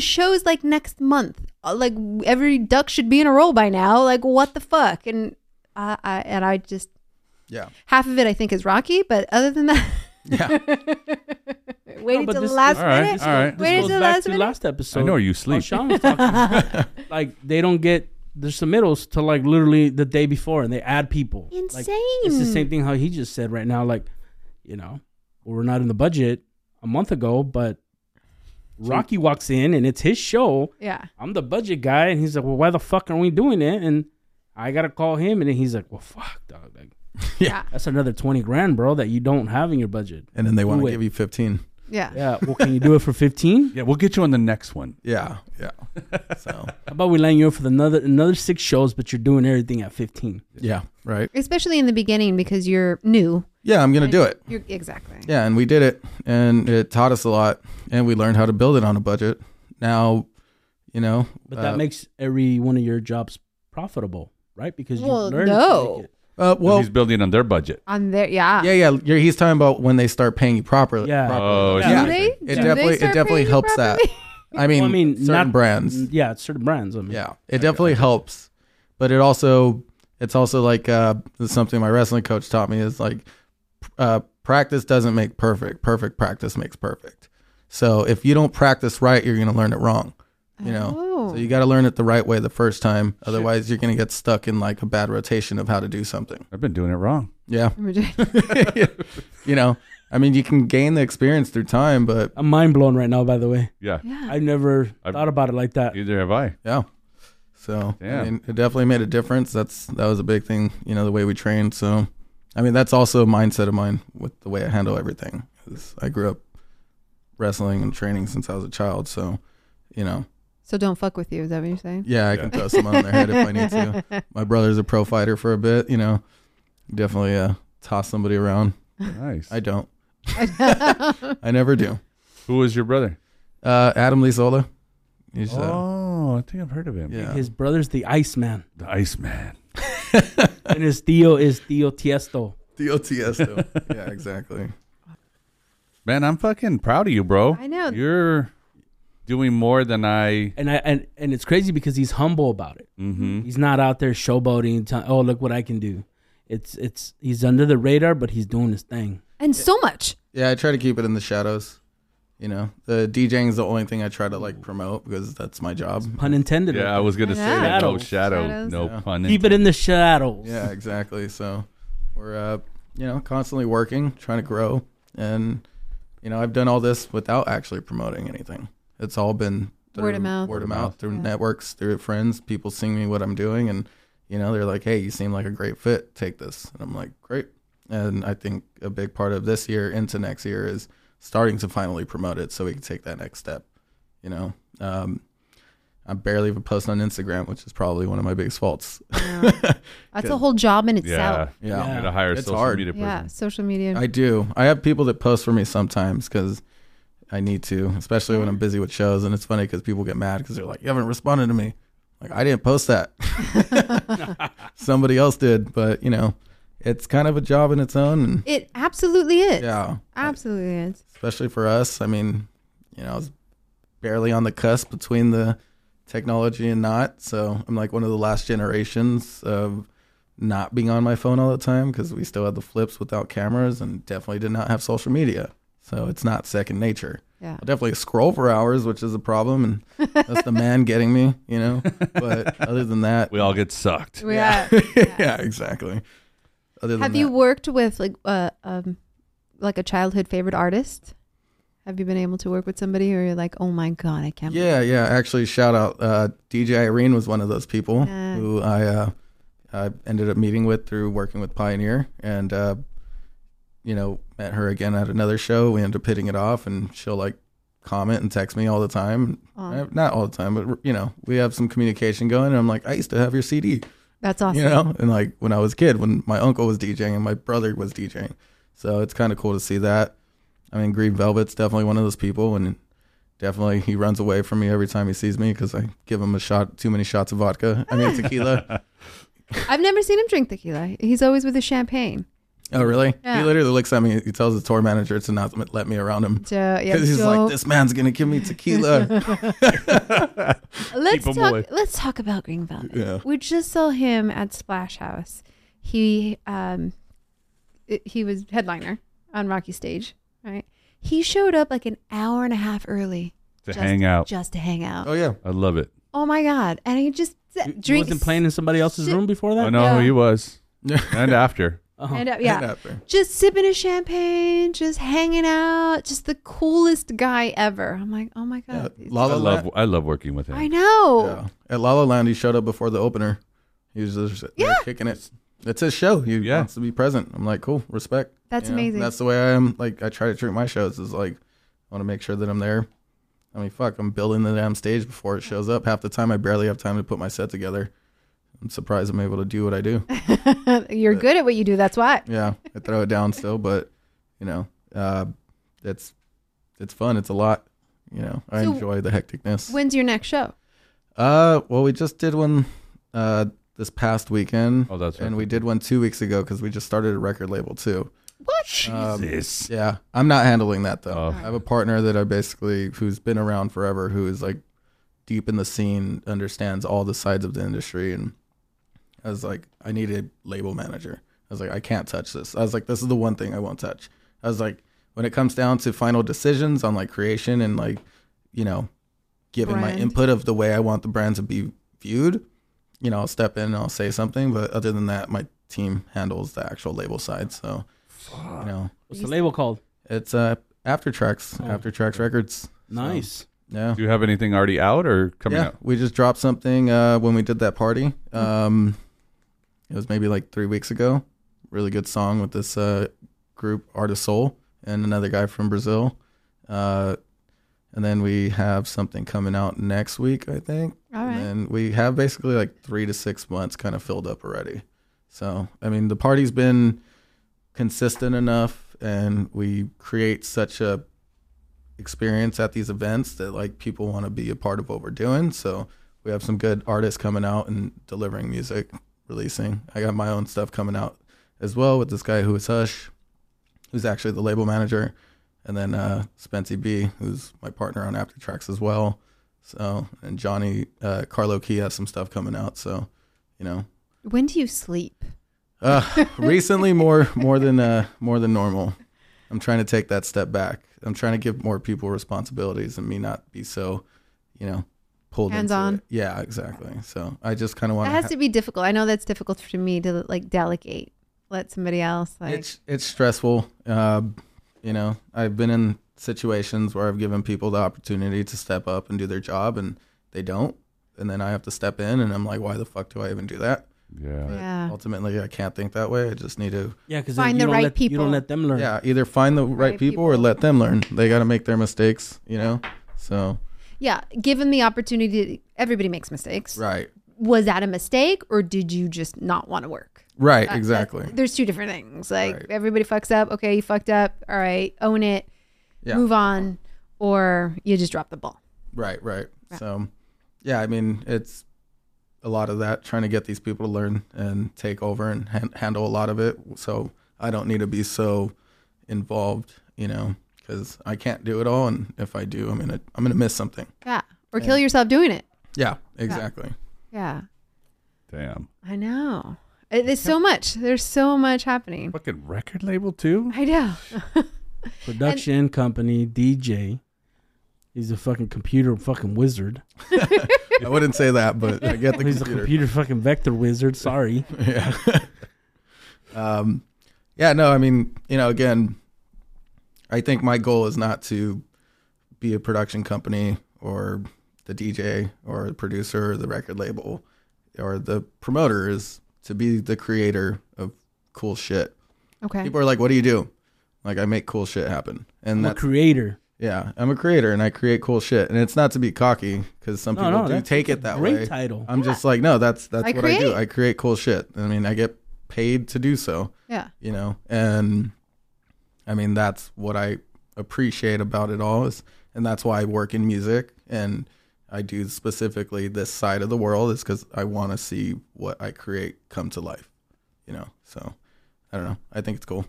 show's like next month. Like, every duck should be in a row by now. Like, what the fuck? And I just, yeah. Half of it I think is Rocky, but other than that. Yeah. Waited till the last minute. All right. Waited till the last minute. Last episode. I know you sleep. Sean's talking. Like, they don't get the submittals to like literally the day before, and they add people. Insane. Like, it's the same thing how he just said right now. Like, you know, we're not in the budget a month ago, but Rocky walks in and it's his show. Yeah. I'm the budget guy, and he's like, well, why the fuck are we doing it? And I got to call him, and then he's like, well, fuck, dog. Like, yeah. That's another 20 grand, bro, that you don't have in your budget. And then they want to give you 15. Yeah. Yeah. Well, can you do it for 15? Yeah, we'll get you on the next one. Yeah. Yeah. So how about we line you up for another 6 shows, but you're doing everything at 15? Yeah. Right. Especially in the beginning, because you're new. Yeah, I'm gonna do it. Exactly. Yeah, and we did it, and it taught us a lot, and we learned how to build it on a budget. Now, you know. But that makes every one of your jobs profitable, right? Because you learned. No. Well, he's building on their budget. On their, yeah. Yeah, yeah. He's talking about when they start paying you properly. Yeah. Properly. Oh, yeah. It definitely helps that. I mean certain brands. Yeah, certain brands. I mean, yeah, it definitely helps, but it also like something my wrestling coach taught me is like practice doesn't make perfect. Perfect practice makes perfect. So if you don't practice right, you're going to learn it wrong. You know, so you got to learn it the right way the first time. Otherwise, you're going to get stuck in like a bad rotation of how to do something. I've been doing it wrong. Yeah. You know, I mean, you can gain the experience through time, but I'm mind blown right now, by the way. Yeah. I've never thought about it like that. Neither have I. Yeah. So I mean, it definitely made a difference. That was a big thing, you know, the way we trained. So, I mean, that's also a mindset of mine with the way I handle everything. 'Cause I grew up wrestling and training since I was a child. So, you know. So don't fuck with you, is that what you're saying? Yeah, I can throw someone on their head if I need to. My brother's a pro fighter for a bit, you know. Definitely toss somebody around. Nice. I don't. I never do. Who was your brother? Adam Lizaola. He's, I think I've heard of him. Yeah. His brother's the Iceman. The Iceman. And his tío is Tío Tiesto. Tío Tiesto. Yeah, exactly. Man, I'm fucking proud of you, bro. I know. You're... doing more than I and it's crazy because he's humble about it. Mm-hmm. He's not out there showboating. Oh, look what I can do. It's he's under the radar, but he's doing his thing. And so much. Yeah, I try to keep it in the shadows. You know, the DJing is the only thing I try to like promote because that's my job. It's pun intended. Yeah, I was gonna say that. No shadow. No pun intended. Keep it in the shadows. Yeah, exactly. So we're you know, constantly working, trying to grow, and you know, I've done all this without actually promoting anything. It's all been through word of mouth through networks, through friends. People seeing me what I'm doing, and you know they're like, "Hey, you seem like a great fit. Take this." And I'm like, "Great." And I think a big part of this year into next year is starting to finally promote it, so we can take that next step. You know, I barely even post on Instagram, which is probably one of my biggest faults. Yeah. That's a whole job in itself. Yeah, yeah. You gotta hire social media person. Yeah, social media. I do. I have people that post for me sometimes because I need to, especially when I'm busy with shows. And it's funny because people get mad because they're like, "You haven't responded to me." Like, I didn't post that. Somebody else did. But, you know, it's kind of a job in its own. And it absolutely is. Yeah. Absolutely is. Especially for us. I mean, you know, I was barely on the cusp between the technology and not. So I'm like one of the last generations of not being on my phone all the time because we still had the flips without cameras and definitely did not have social media. So it's not second nature. Yeah. I'll definitely scroll for hours, which is a problem. And that's the man getting me, you know. But other than that. We all get sucked. Yeah, exactly. Have you worked with like a childhood favorite artist? Have you been able to work with somebody where you're like, "Oh my God, I can't believe it." Actually, shout out. DJ Irene was one of those people who I ended up meeting with through working with Pioneer. And, you know, met her again at another show. We ended up hitting it off, and she'll like comment and text me all the time. Not all the time, but you know, we have some communication going. And I'm like, "I used to have your CD." That's awesome. You know, and like when I was a kid, when my uncle was DJing and my brother was DJing, so it's kind of cool to see that. I mean, Green Velvet's definitely one of those people, and definitely he runs away from me every time he sees me because I give him too many shots of vodka. I mean, tequila. I've never seen him drink tequila. He's always with his champagne. Oh, really? Yeah. He literally looks at me. He tells his tour manager to not let me around him. Because he's like, "This man's going to give me tequila." Let's talk about Green Velvet. Yeah. We just saw him at Splash House. He was headliner on Rocky Stage, right? He showed up like an hour and a half early. Just to hang out. Oh, yeah. I love it. Oh, my God. And he just drinks. He wasn't playing in somebody else's room before that? Oh, no, yeah. He was. And after. Uh-huh. Just sipping his champagne, just hanging out, just the coolest guy ever. I'm like, "Oh my God." Yeah, I love working with him. I know. Yeah. At La La Land, he showed up before the opener. He was just kicking it. It's his show. He wants to be present. I'm like, "Cool, respect." That's amazing. That's the way I am. Like, I try to treat my shows is like, I want to make sure that I'm there. I mean, fuck, I'm building the damn stage before it shows up. Half the time, I barely have time to put my set together. I'm surprised I'm able to do what I do. You're good at what you do. That's why. Yeah. I throw it down still, but you know, it's fun. It's a lot, you know, I enjoy the hecticness. When's your next show? Well, we just did one, this past weekend. Oh, that's right. And we did one 2 weeks ago 'cause we just started a record label too. What? Jesus. Yeah. I'm not handling that, though. I have a partner that I basically, who's been around forever, who is like deep in the scene, understands all the sides of the industry. And I was like, I need a label manager. I was like, I can't touch this. I was like, this is the one thing I won't touch. I was like, when it comes down to final decisions on like creation and like, you know, giving my input of the way I want the brand to be viewed, you know, I'll step in and I'll say something. But other than that, my team handles the actual label side. So, you know, what's the label called? It's Aftertracks, Aftertracks Records. Nice. So, yeah. Do you have anything already out or coming out? We just dropped something when we did that party. It was maybe like 3 weeks ago. Really good song with this group, Artist Soul, and another guy from Brazil. And then we have something coming out next week, I think. All right. And we have basically like 3 to 6 months kind of filled up already. So, I mean, the party's been consistent enough, and we create such a experience at these events that like people want to be a part of what we're doing. So we have some good artists coming out and delivering music, releasing. I got my own stuff coming out as well with this guy who is Hush, who's actually the label manager, and then Spency B, who's my partner on Aftertracks as well. So, and Johnny Carlo Key has some stuff coming out. So, you know. When do you sleep? Recently, more than normal. I'm trying to take that step back. I'm trying to give more people responsibilities and me not be so, you know, pulled hands on. It. Yeah, exactly. So I just kind of want. That has to be difficult. I know that's difficult for me to like delegate, let somebody else. Like it's stressful. You know, I've been in situations where I've given people the opportunity to step up and do their job, and they don't, and then I have to step in, and I'm like, why the fuck do I even do that? Yeah. Ultimately, I can't think that way. I just need to find the right people. You don't let them learn. Yeah, either find the right people or let them learn. They got to make their mistakes, you know? So. Yeah, given the opportunity, everybody makes mistakes. Right. Was that a mistake, or did you just not want to work? Right, exactly. There's two different things. Like, everybody fucks up. Okay, you fucked up. All right, own it. Yeah. Move on. Or you just drop the ball. Right. So, yeah, I mean, it's a lot of that, trying to get these people to learn and take over and handle a lot of it. So I don't need to be so involved, you know, because I can't do it all. And if I do, I'm gonna miss something. Yeah, or kill yourself doing it. Yeah, exactly. Yeah. Damn. I know. There's so much. There's so much happening. Fucking record label too. I know. Production company, DJ. He's a fucking computer fucking wizard. I wouldn't say that, but I get the computer. He's a computer fucking vector wizard. Sorry. Yeah. Yeah, no, I mean, you know, again, I think my goal is not to be a production company or the DJ or the producer or the record label or the promoter, is to be the creator of cool shit. Okay. People are like, what do you do? Like, I make cool shit happen. And I'm a creator. Yeah, I'm a creator and I create cool shit. And it's not to be cocky, because some people do take it that way. Great title. I'm just like, no, that's what I do. I create cool shit. I mean, I get paid to do so. Yeah. You know, and I mean, that's what I appreciate about it all is, and that's why I work in music and I do specifically this side of the world, is because I want to see what I create come to life. You know, so I don't know. I think it's cool.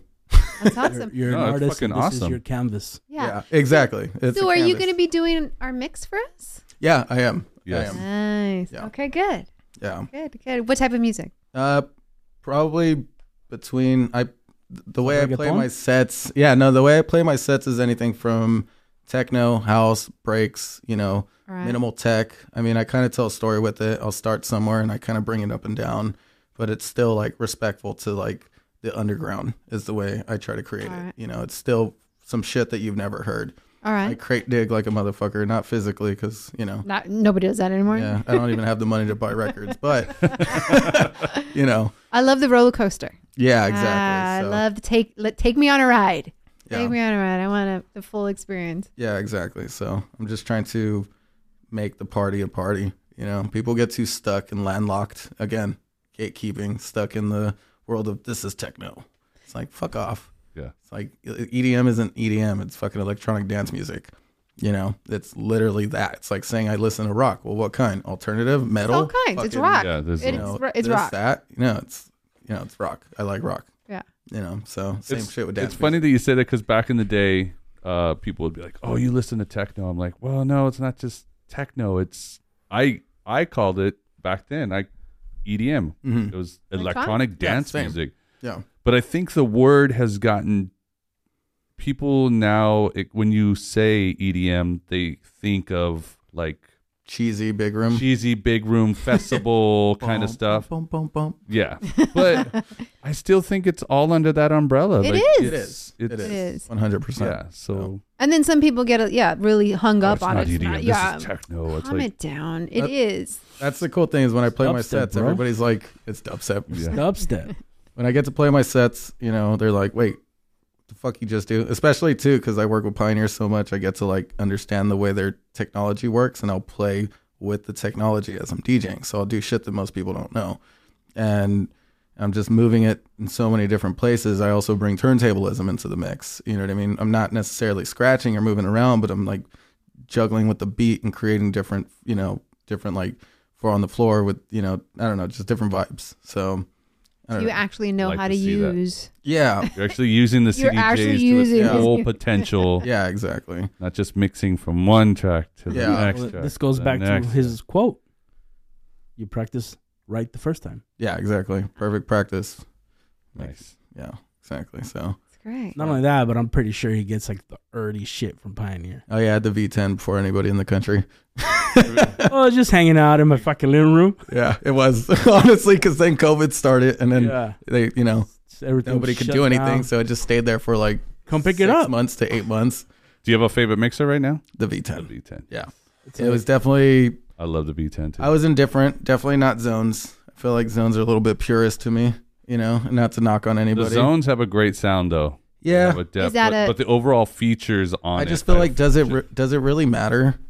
That's awesome. You're an artist, and this is your canvas. Yeah, exactly. So are you going to be doing our mix for us? Yeah, I am. Yes. I am. Nice. Yeah. Okay, good. Yeah. Good. What type of music? Probably between the way I play my sets is anything from techno, house, breaks, you know, minimal tech. I mean, I kind of tell a story with it. I'll start somewhere and I kind of bring it up and down, but it's still like respectful to like the underground is the way I try to create it. You know, it's still some shit that you've never heard. All right. I crate dig like a motherfucker, not physically, because, you know. Nobody does that anymore. Yeah, I don't even have the money to buy records, but, you know. I love the roller coaster. Yeah, exactly. So. I love to take me on a ride. Yeah. Take me on a ride. I want the full experience. Yeah, exactly. So I'm just trying to make the party a party. You know, people get too stuck and landlocked. Again, gatekeeping, stuck in the world of this is techno. It's like, fuck off. Yeah. It's like EDM isn't EDM. It's fucking electronic dance music. You know, it's literally that. It's like saying I listen to rock. Well, what kind? Alternative, metal. It's all kinds. It's rock. Yeah, it's rock. That. No, it's rock. I like rock. Yeah. you know, so same shit with dance music. It's funny that you say that, because back in the day, people would be like, oh, you listen to techno. I'm like, well, no, it's not just techno. It's, I called it back then, EDM. Mm-hmm. It was electronic dance music. Yeah. But I think the word has gotten, people now, when you say EDM, they think of like cheesy big room festival kind of stuff. Yeah. But I still think it's all under that umbrella. It is 100%. Yeah. So, and then some people get really hung up on it. This is techno. It's calm it down. It is. That's the cool thing is when I play my sets, everybody's like, it's dubstep. Yeah. Dubstep. When I get to play my sets, you know, they're like, wait, the fuck you just do? Especially too, because I work with Pioneer so much, I get to like understand the way their technology works, and I'll play with the technology as I'm DJing. So I'll do shit that most people don't know, and I'm just moving it in so many different places. I also bring turntablism into the mix. You know what I mean? I'm not necessarily scratching or moving around, but I'm like juggling with the beat and creating different, you know, different like four on the floor with, you know, I don't know, just different vibes. So. So you actually know how to use. That. Yeah. You're actually using the CDJs to its full potential. Yeah, exactly. Not just mixing from one track to the next track. This goes back to his quote. You practice right the first time. Yeah, exactly. Perfect practice. Nice. Yeah, exactly. So. It's great. Not only that, but I'm pretty sure he gets like the early shit from Pioneer. Oh, yeah, I had the V10 before anybody in the country. Well, just hanging out in my fucking living room. Yeah, it was honestly, because then COVID started, and then they, you know, nobody could do anything, so I just stayed there for like 6 months to 8 months. Do you have a favorite mixer right now? The V10. The V10. Yeah, it was definitely. I love the V10 too. I was indifferent, definitely not Zones. I feel like Zones are a little bit purist to me, you know, and not to knock on anybody. The Zones have a great sound though. Yeah, but the overall features on. I just feel like does it really matter?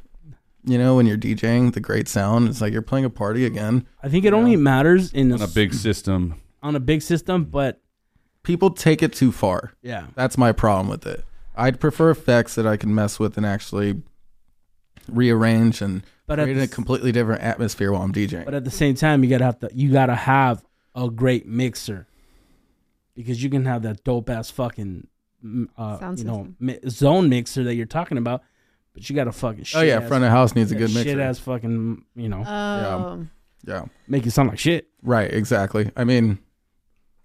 You know, when you're DJing, the great sound, it's like you're playing a party again. I think it only matters on a big system. On a big system, but people take it too far. Yeah. That's my problem with it. I'd prefer effects that I can mess with and actually rearrange and create a completely different atmosphere while I'm DJing. But at the same time, you gotta have a great mixer, because you can have that dope ass fucking zone mixer that you're talking about. But you got a fucking shit. Oh yeah, front of house needs a good mixer. Shit ass fucking, you know. Yeah. Make it sound like shit. Right, exactly. I mean,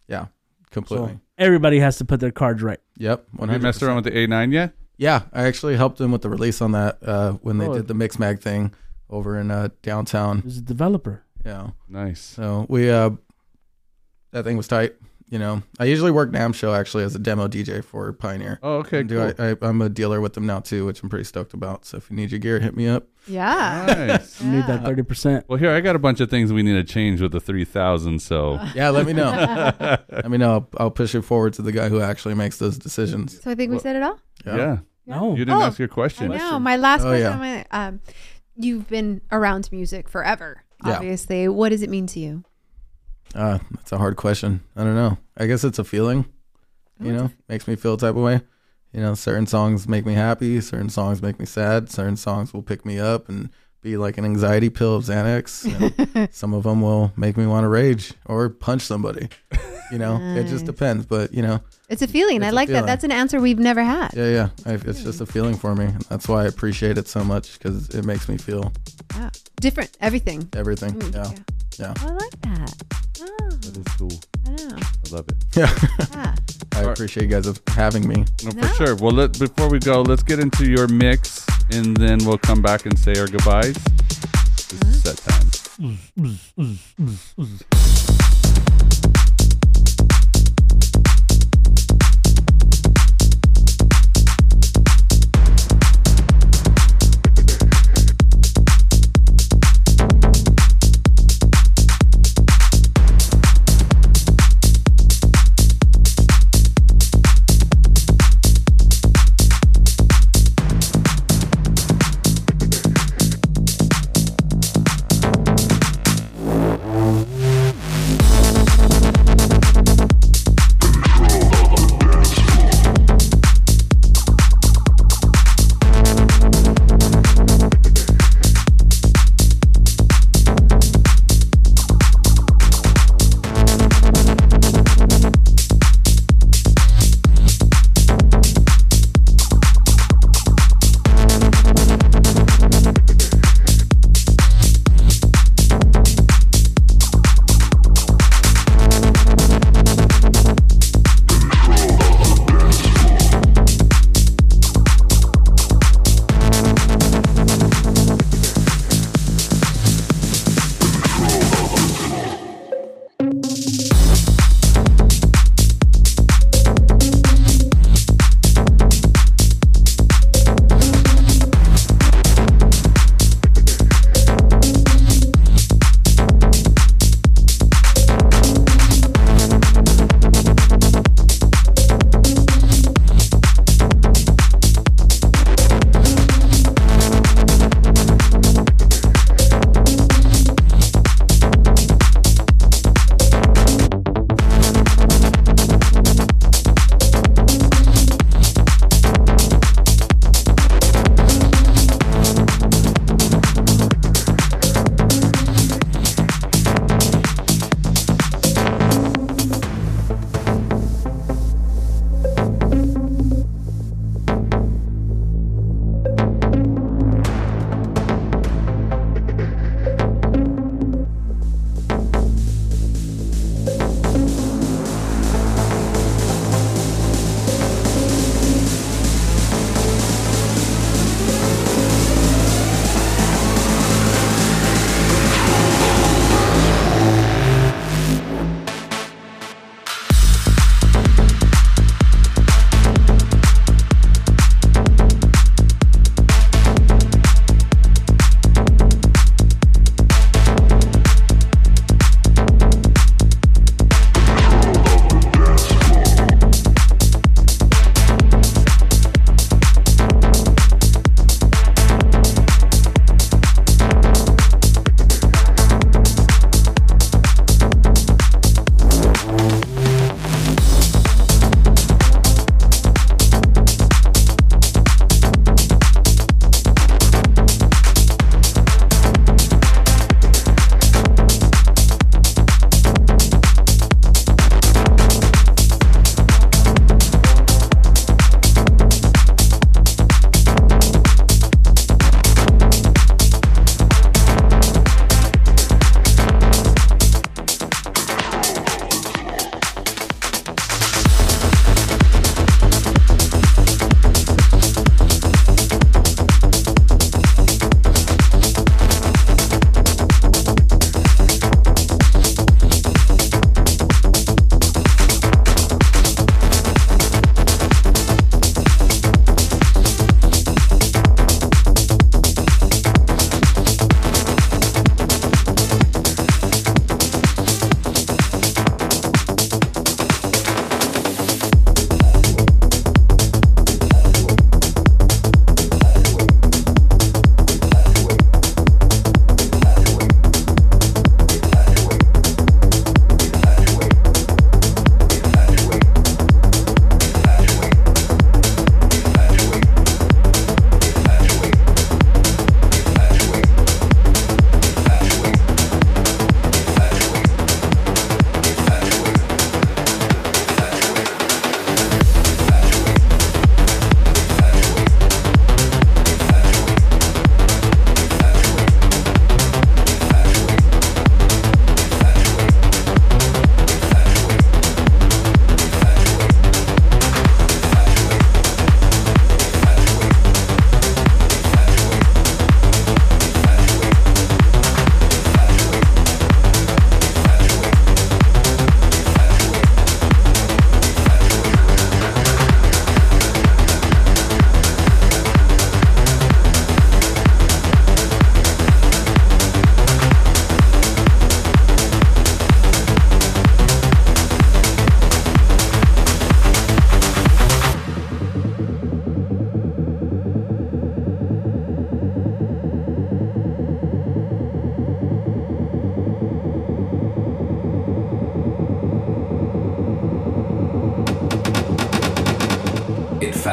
yeah, completely. So everybody has to put their cards right. Yep. 100%. Have you messed around with the A9 yet? Yeah, I actually helped them with the release on that when they did the Mix Mag thing over in downtown. It was a developer. Yeah. Nice. So we, that thing was tight. You know, I usually work NAMM show actually as a demo DJ for Pioneer. Oh, okay, cool. I'm a dealer with them now too, which I'm pretty stoked about. So if you need your gear, hit me up. Yeah. Nice. You need that 30%. Well, here, I got a bunch of things we need to change with the 3,000, so. Yeah, let me know. Let me know. I'll push it forward to the guy who actually makes those decisions. So I think we said it all? Yeah. No. You didn't ask your question. No, my last question. Yeah. You've been around music forever, obviously. Yeah. What does it mean to you? That's a hard question. I don't know. I guess it's a feeling, makes me feel a type of way. You know, certain songs make me happy. Certain songs make me sad. Certain songs will pick me up and be like an anxiety pill of Xanax. And some of them will make me want to rage or punch somebody. You know, It just depends. But, you know. It's a feeling. I like that. That's an answer we've never had. Yeah. It's just a feeling for me. That's why I appreciate it so much, because it makes me feel. Yeah. Different. Everything. Everything. Yeah. I like that. Oh. That is cool. I know. I love it. Yeah. I appreciate you guys having me. No, for sure. Well, before we go, let's get into your mix, and then we'll come back and say our goodbyes. This is Set Time.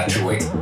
Infatuate.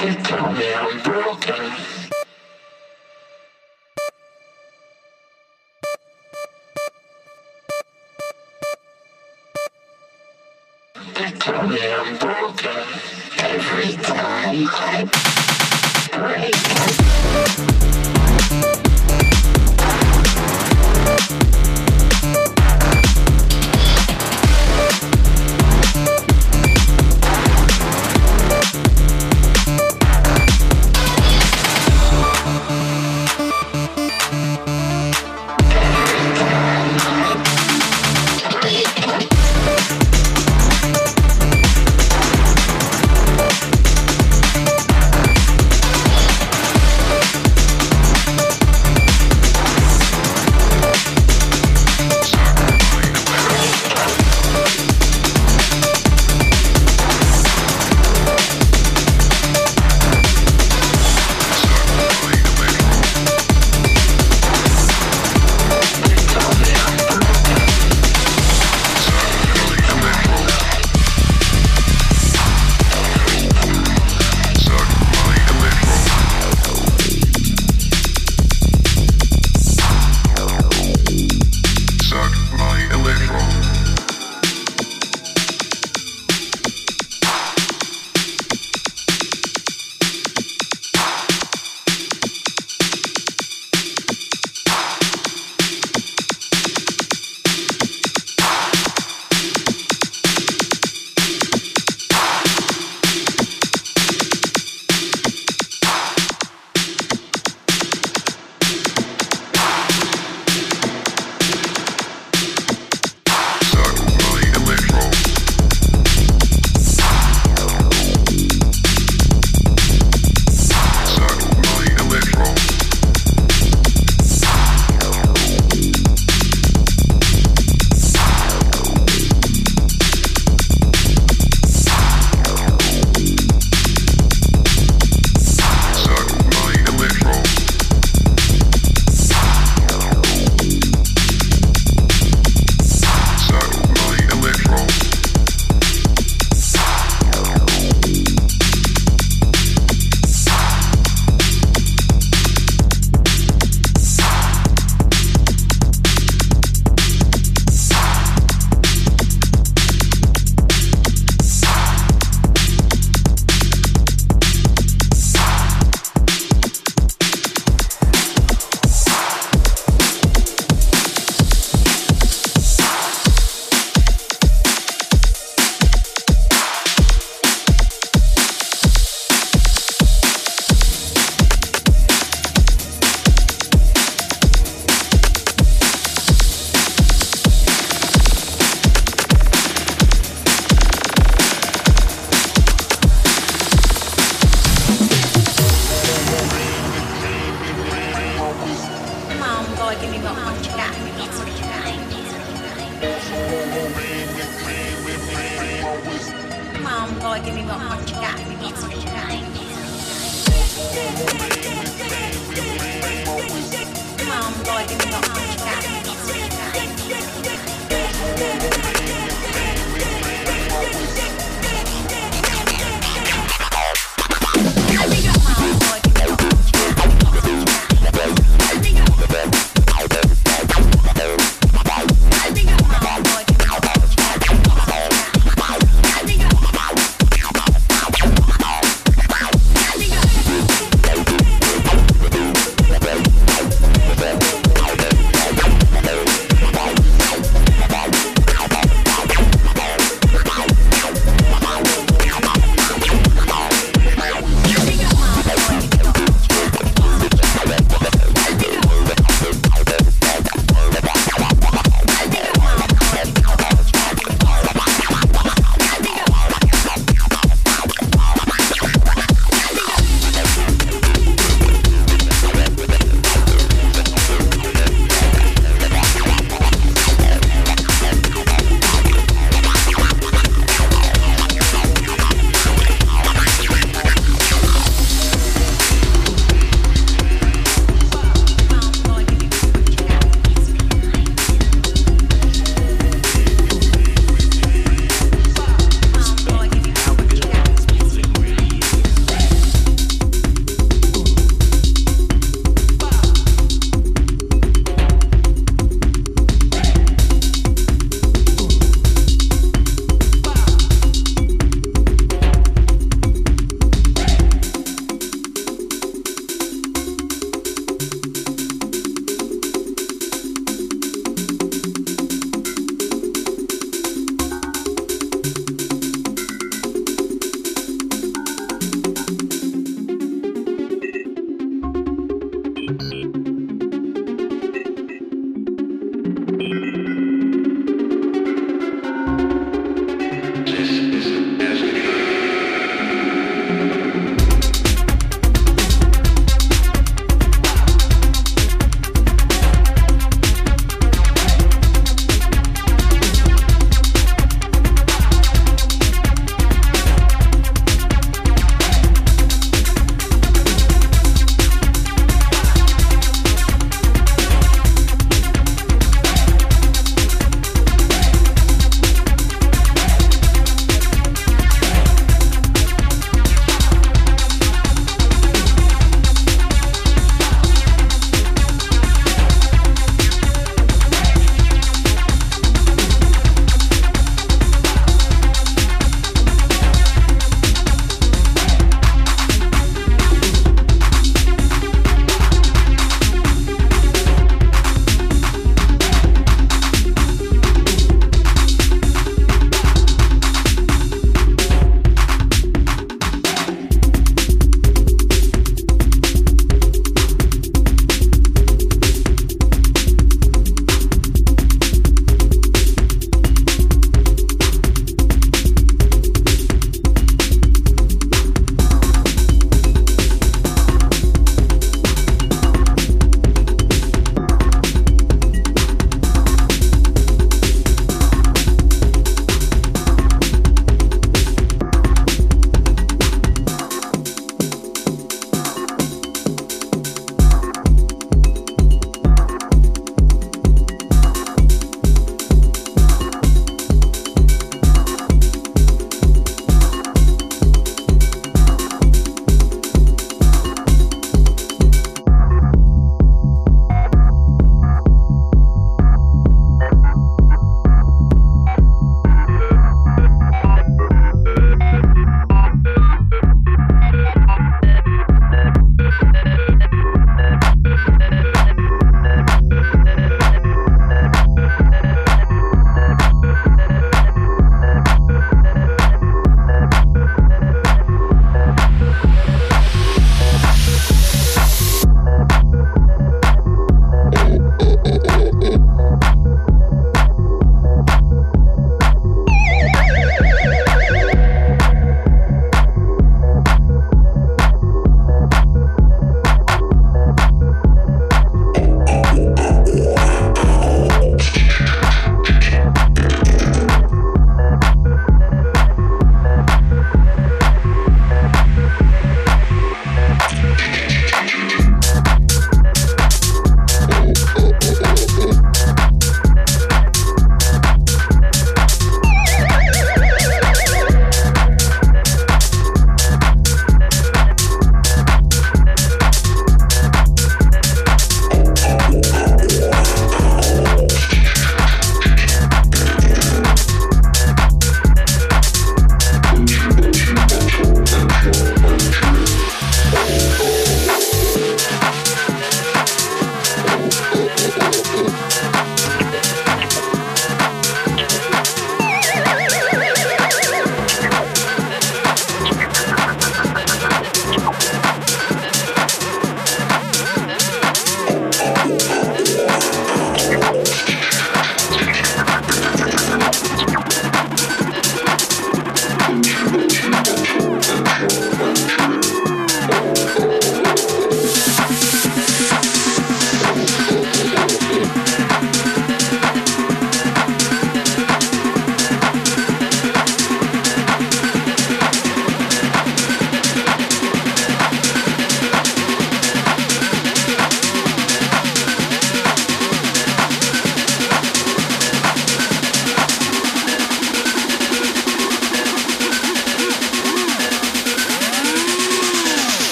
It's a very broken every time I break up.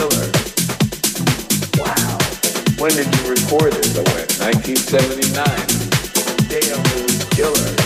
killer. Wow. When did you record it? I went 1979. Damn, it was killer. Killer.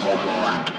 Festival.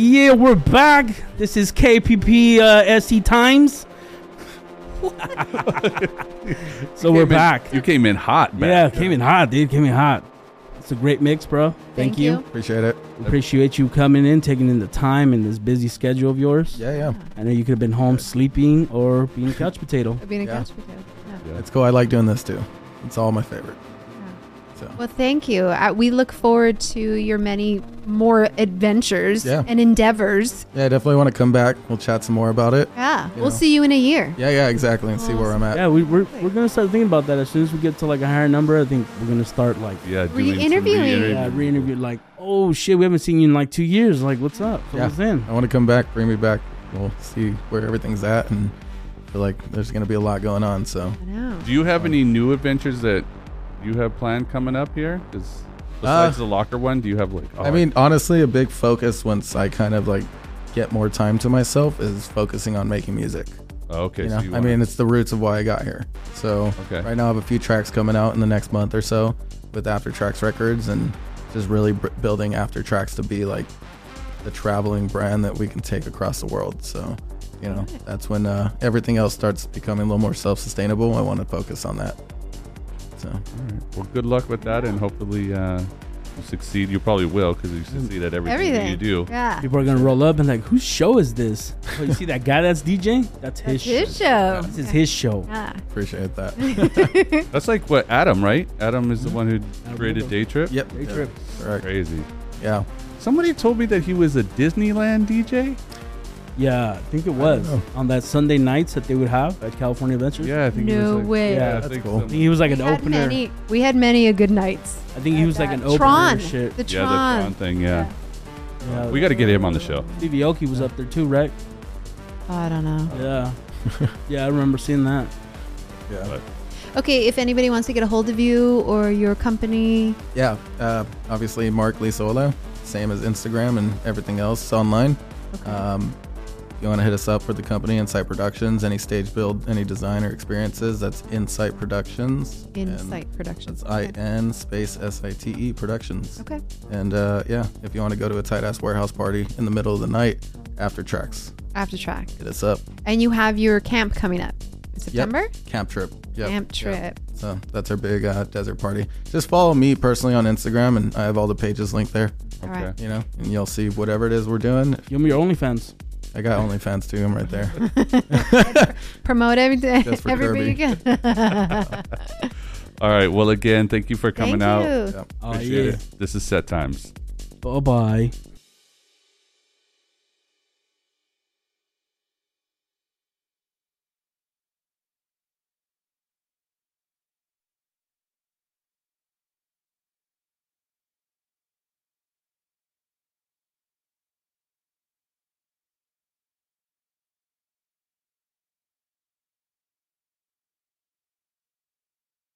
Yeah, we're back. This is KPP SC Times. So we're back. You came in hot, man. Yeah, came in hot, dude. Came in hot. It's a great mix, bro. Thank you. Appreciate it. Appreciate you coming in, taking in the time in this busy schedule of yours. Yeah. I know you could have been home sleeping or being a couch potato. Being a couch potato. Yeah. It's cool. I like doing this, too. It's all my favorite. So. Well, thank you. We look forward to your many more adventures and endeavors. Yeah, I definitely want to come back. We'll chat some more about it. Yeah, we'll see you in a year. Yeah, exactly, and see where I'm at. Yeah, we're going to start thinking about that. As soon as we get to like a higher number, I think we're going to start like re-interviewing. Yeah, re-interview. Like, oh, shit, we haven't seen you in like 2 years. Like, what's up? What's in? I want to come back. Bring me back. We'll see where everything's at, and I feel like there's going to be a lot going on. So, I know. Do you have any new adventures that you have planned coming up here? Besides the locker one, do you have like... honestly, a big focus once I kind of like get more time to myself is focusing on making music. Oh, okay. It's the roots of why I got here. So right now I have a few tracks coming out in the next month or so with Aftertracks Records, and just really building Aftertracks to be like the traveling brand that we can take across the world. So, that's when everything else starts becoming a little more self-sustainable. I want to focus on that. So, all right. Well, good luck with that, and hopefully you succeed. You probably will, because you succeed at everything you do. Yeah. People are going to roll up and like, whose show is this? Oh, you see that guy that's DJing? That's his show. Yeah. This is his show. Yeah. Appreciate that. That's like what Adam, right? Adam is the one who created Day Trip? Yep. Day Trip. Correct. Crazy. Yeah. Somebody told me that he was a Disneyland DJ. Yeah, I think it was on that Sunday nights that they would have at California Adventures. Yeah, I think it was. No way. Yeah, that's cool. I think he was like an opener. We had many a good nights. I think he was like an opener. Tron. Shit. The Tron. Yeah, the Tron thing, yeah. Yeah, we got to get him on the show. Steve Aoki was up there too, right? I don't know. Yeah. Yeah, I remember seeing that. Yeah. But. Okay, if anybody wants to get a hold of you or your company. Yeah, obviously Mark Lizaola, same as Instagram and everything else online. Okay. If you want to hit us up for the company, Insight Productions, any stage build, any design or experiences, that's Insight Productions. Insight Productions. That's I-N space S-I-T-E Productions. Okay. And yeah, if you want to go to a tight-ass warehouse party in the middle of the night, Aftertracks. Aftertracks. Hit us up. And you have your camp coming up in September? Yep. Camp Trip. Yep. Camp Trip. Yep. So that's our big desert party. Just follow me personally on Instagram, and I have all the pages linked there. Okay. You know, and you'll see whatever it is we're doing. You'll be your OnlyFans. I got OnlyFans too. I'm right there. Promote every day. Everybody again. All right. Well, again, thank you for coming out. Appreciate it. This is Set Times. Bye bye.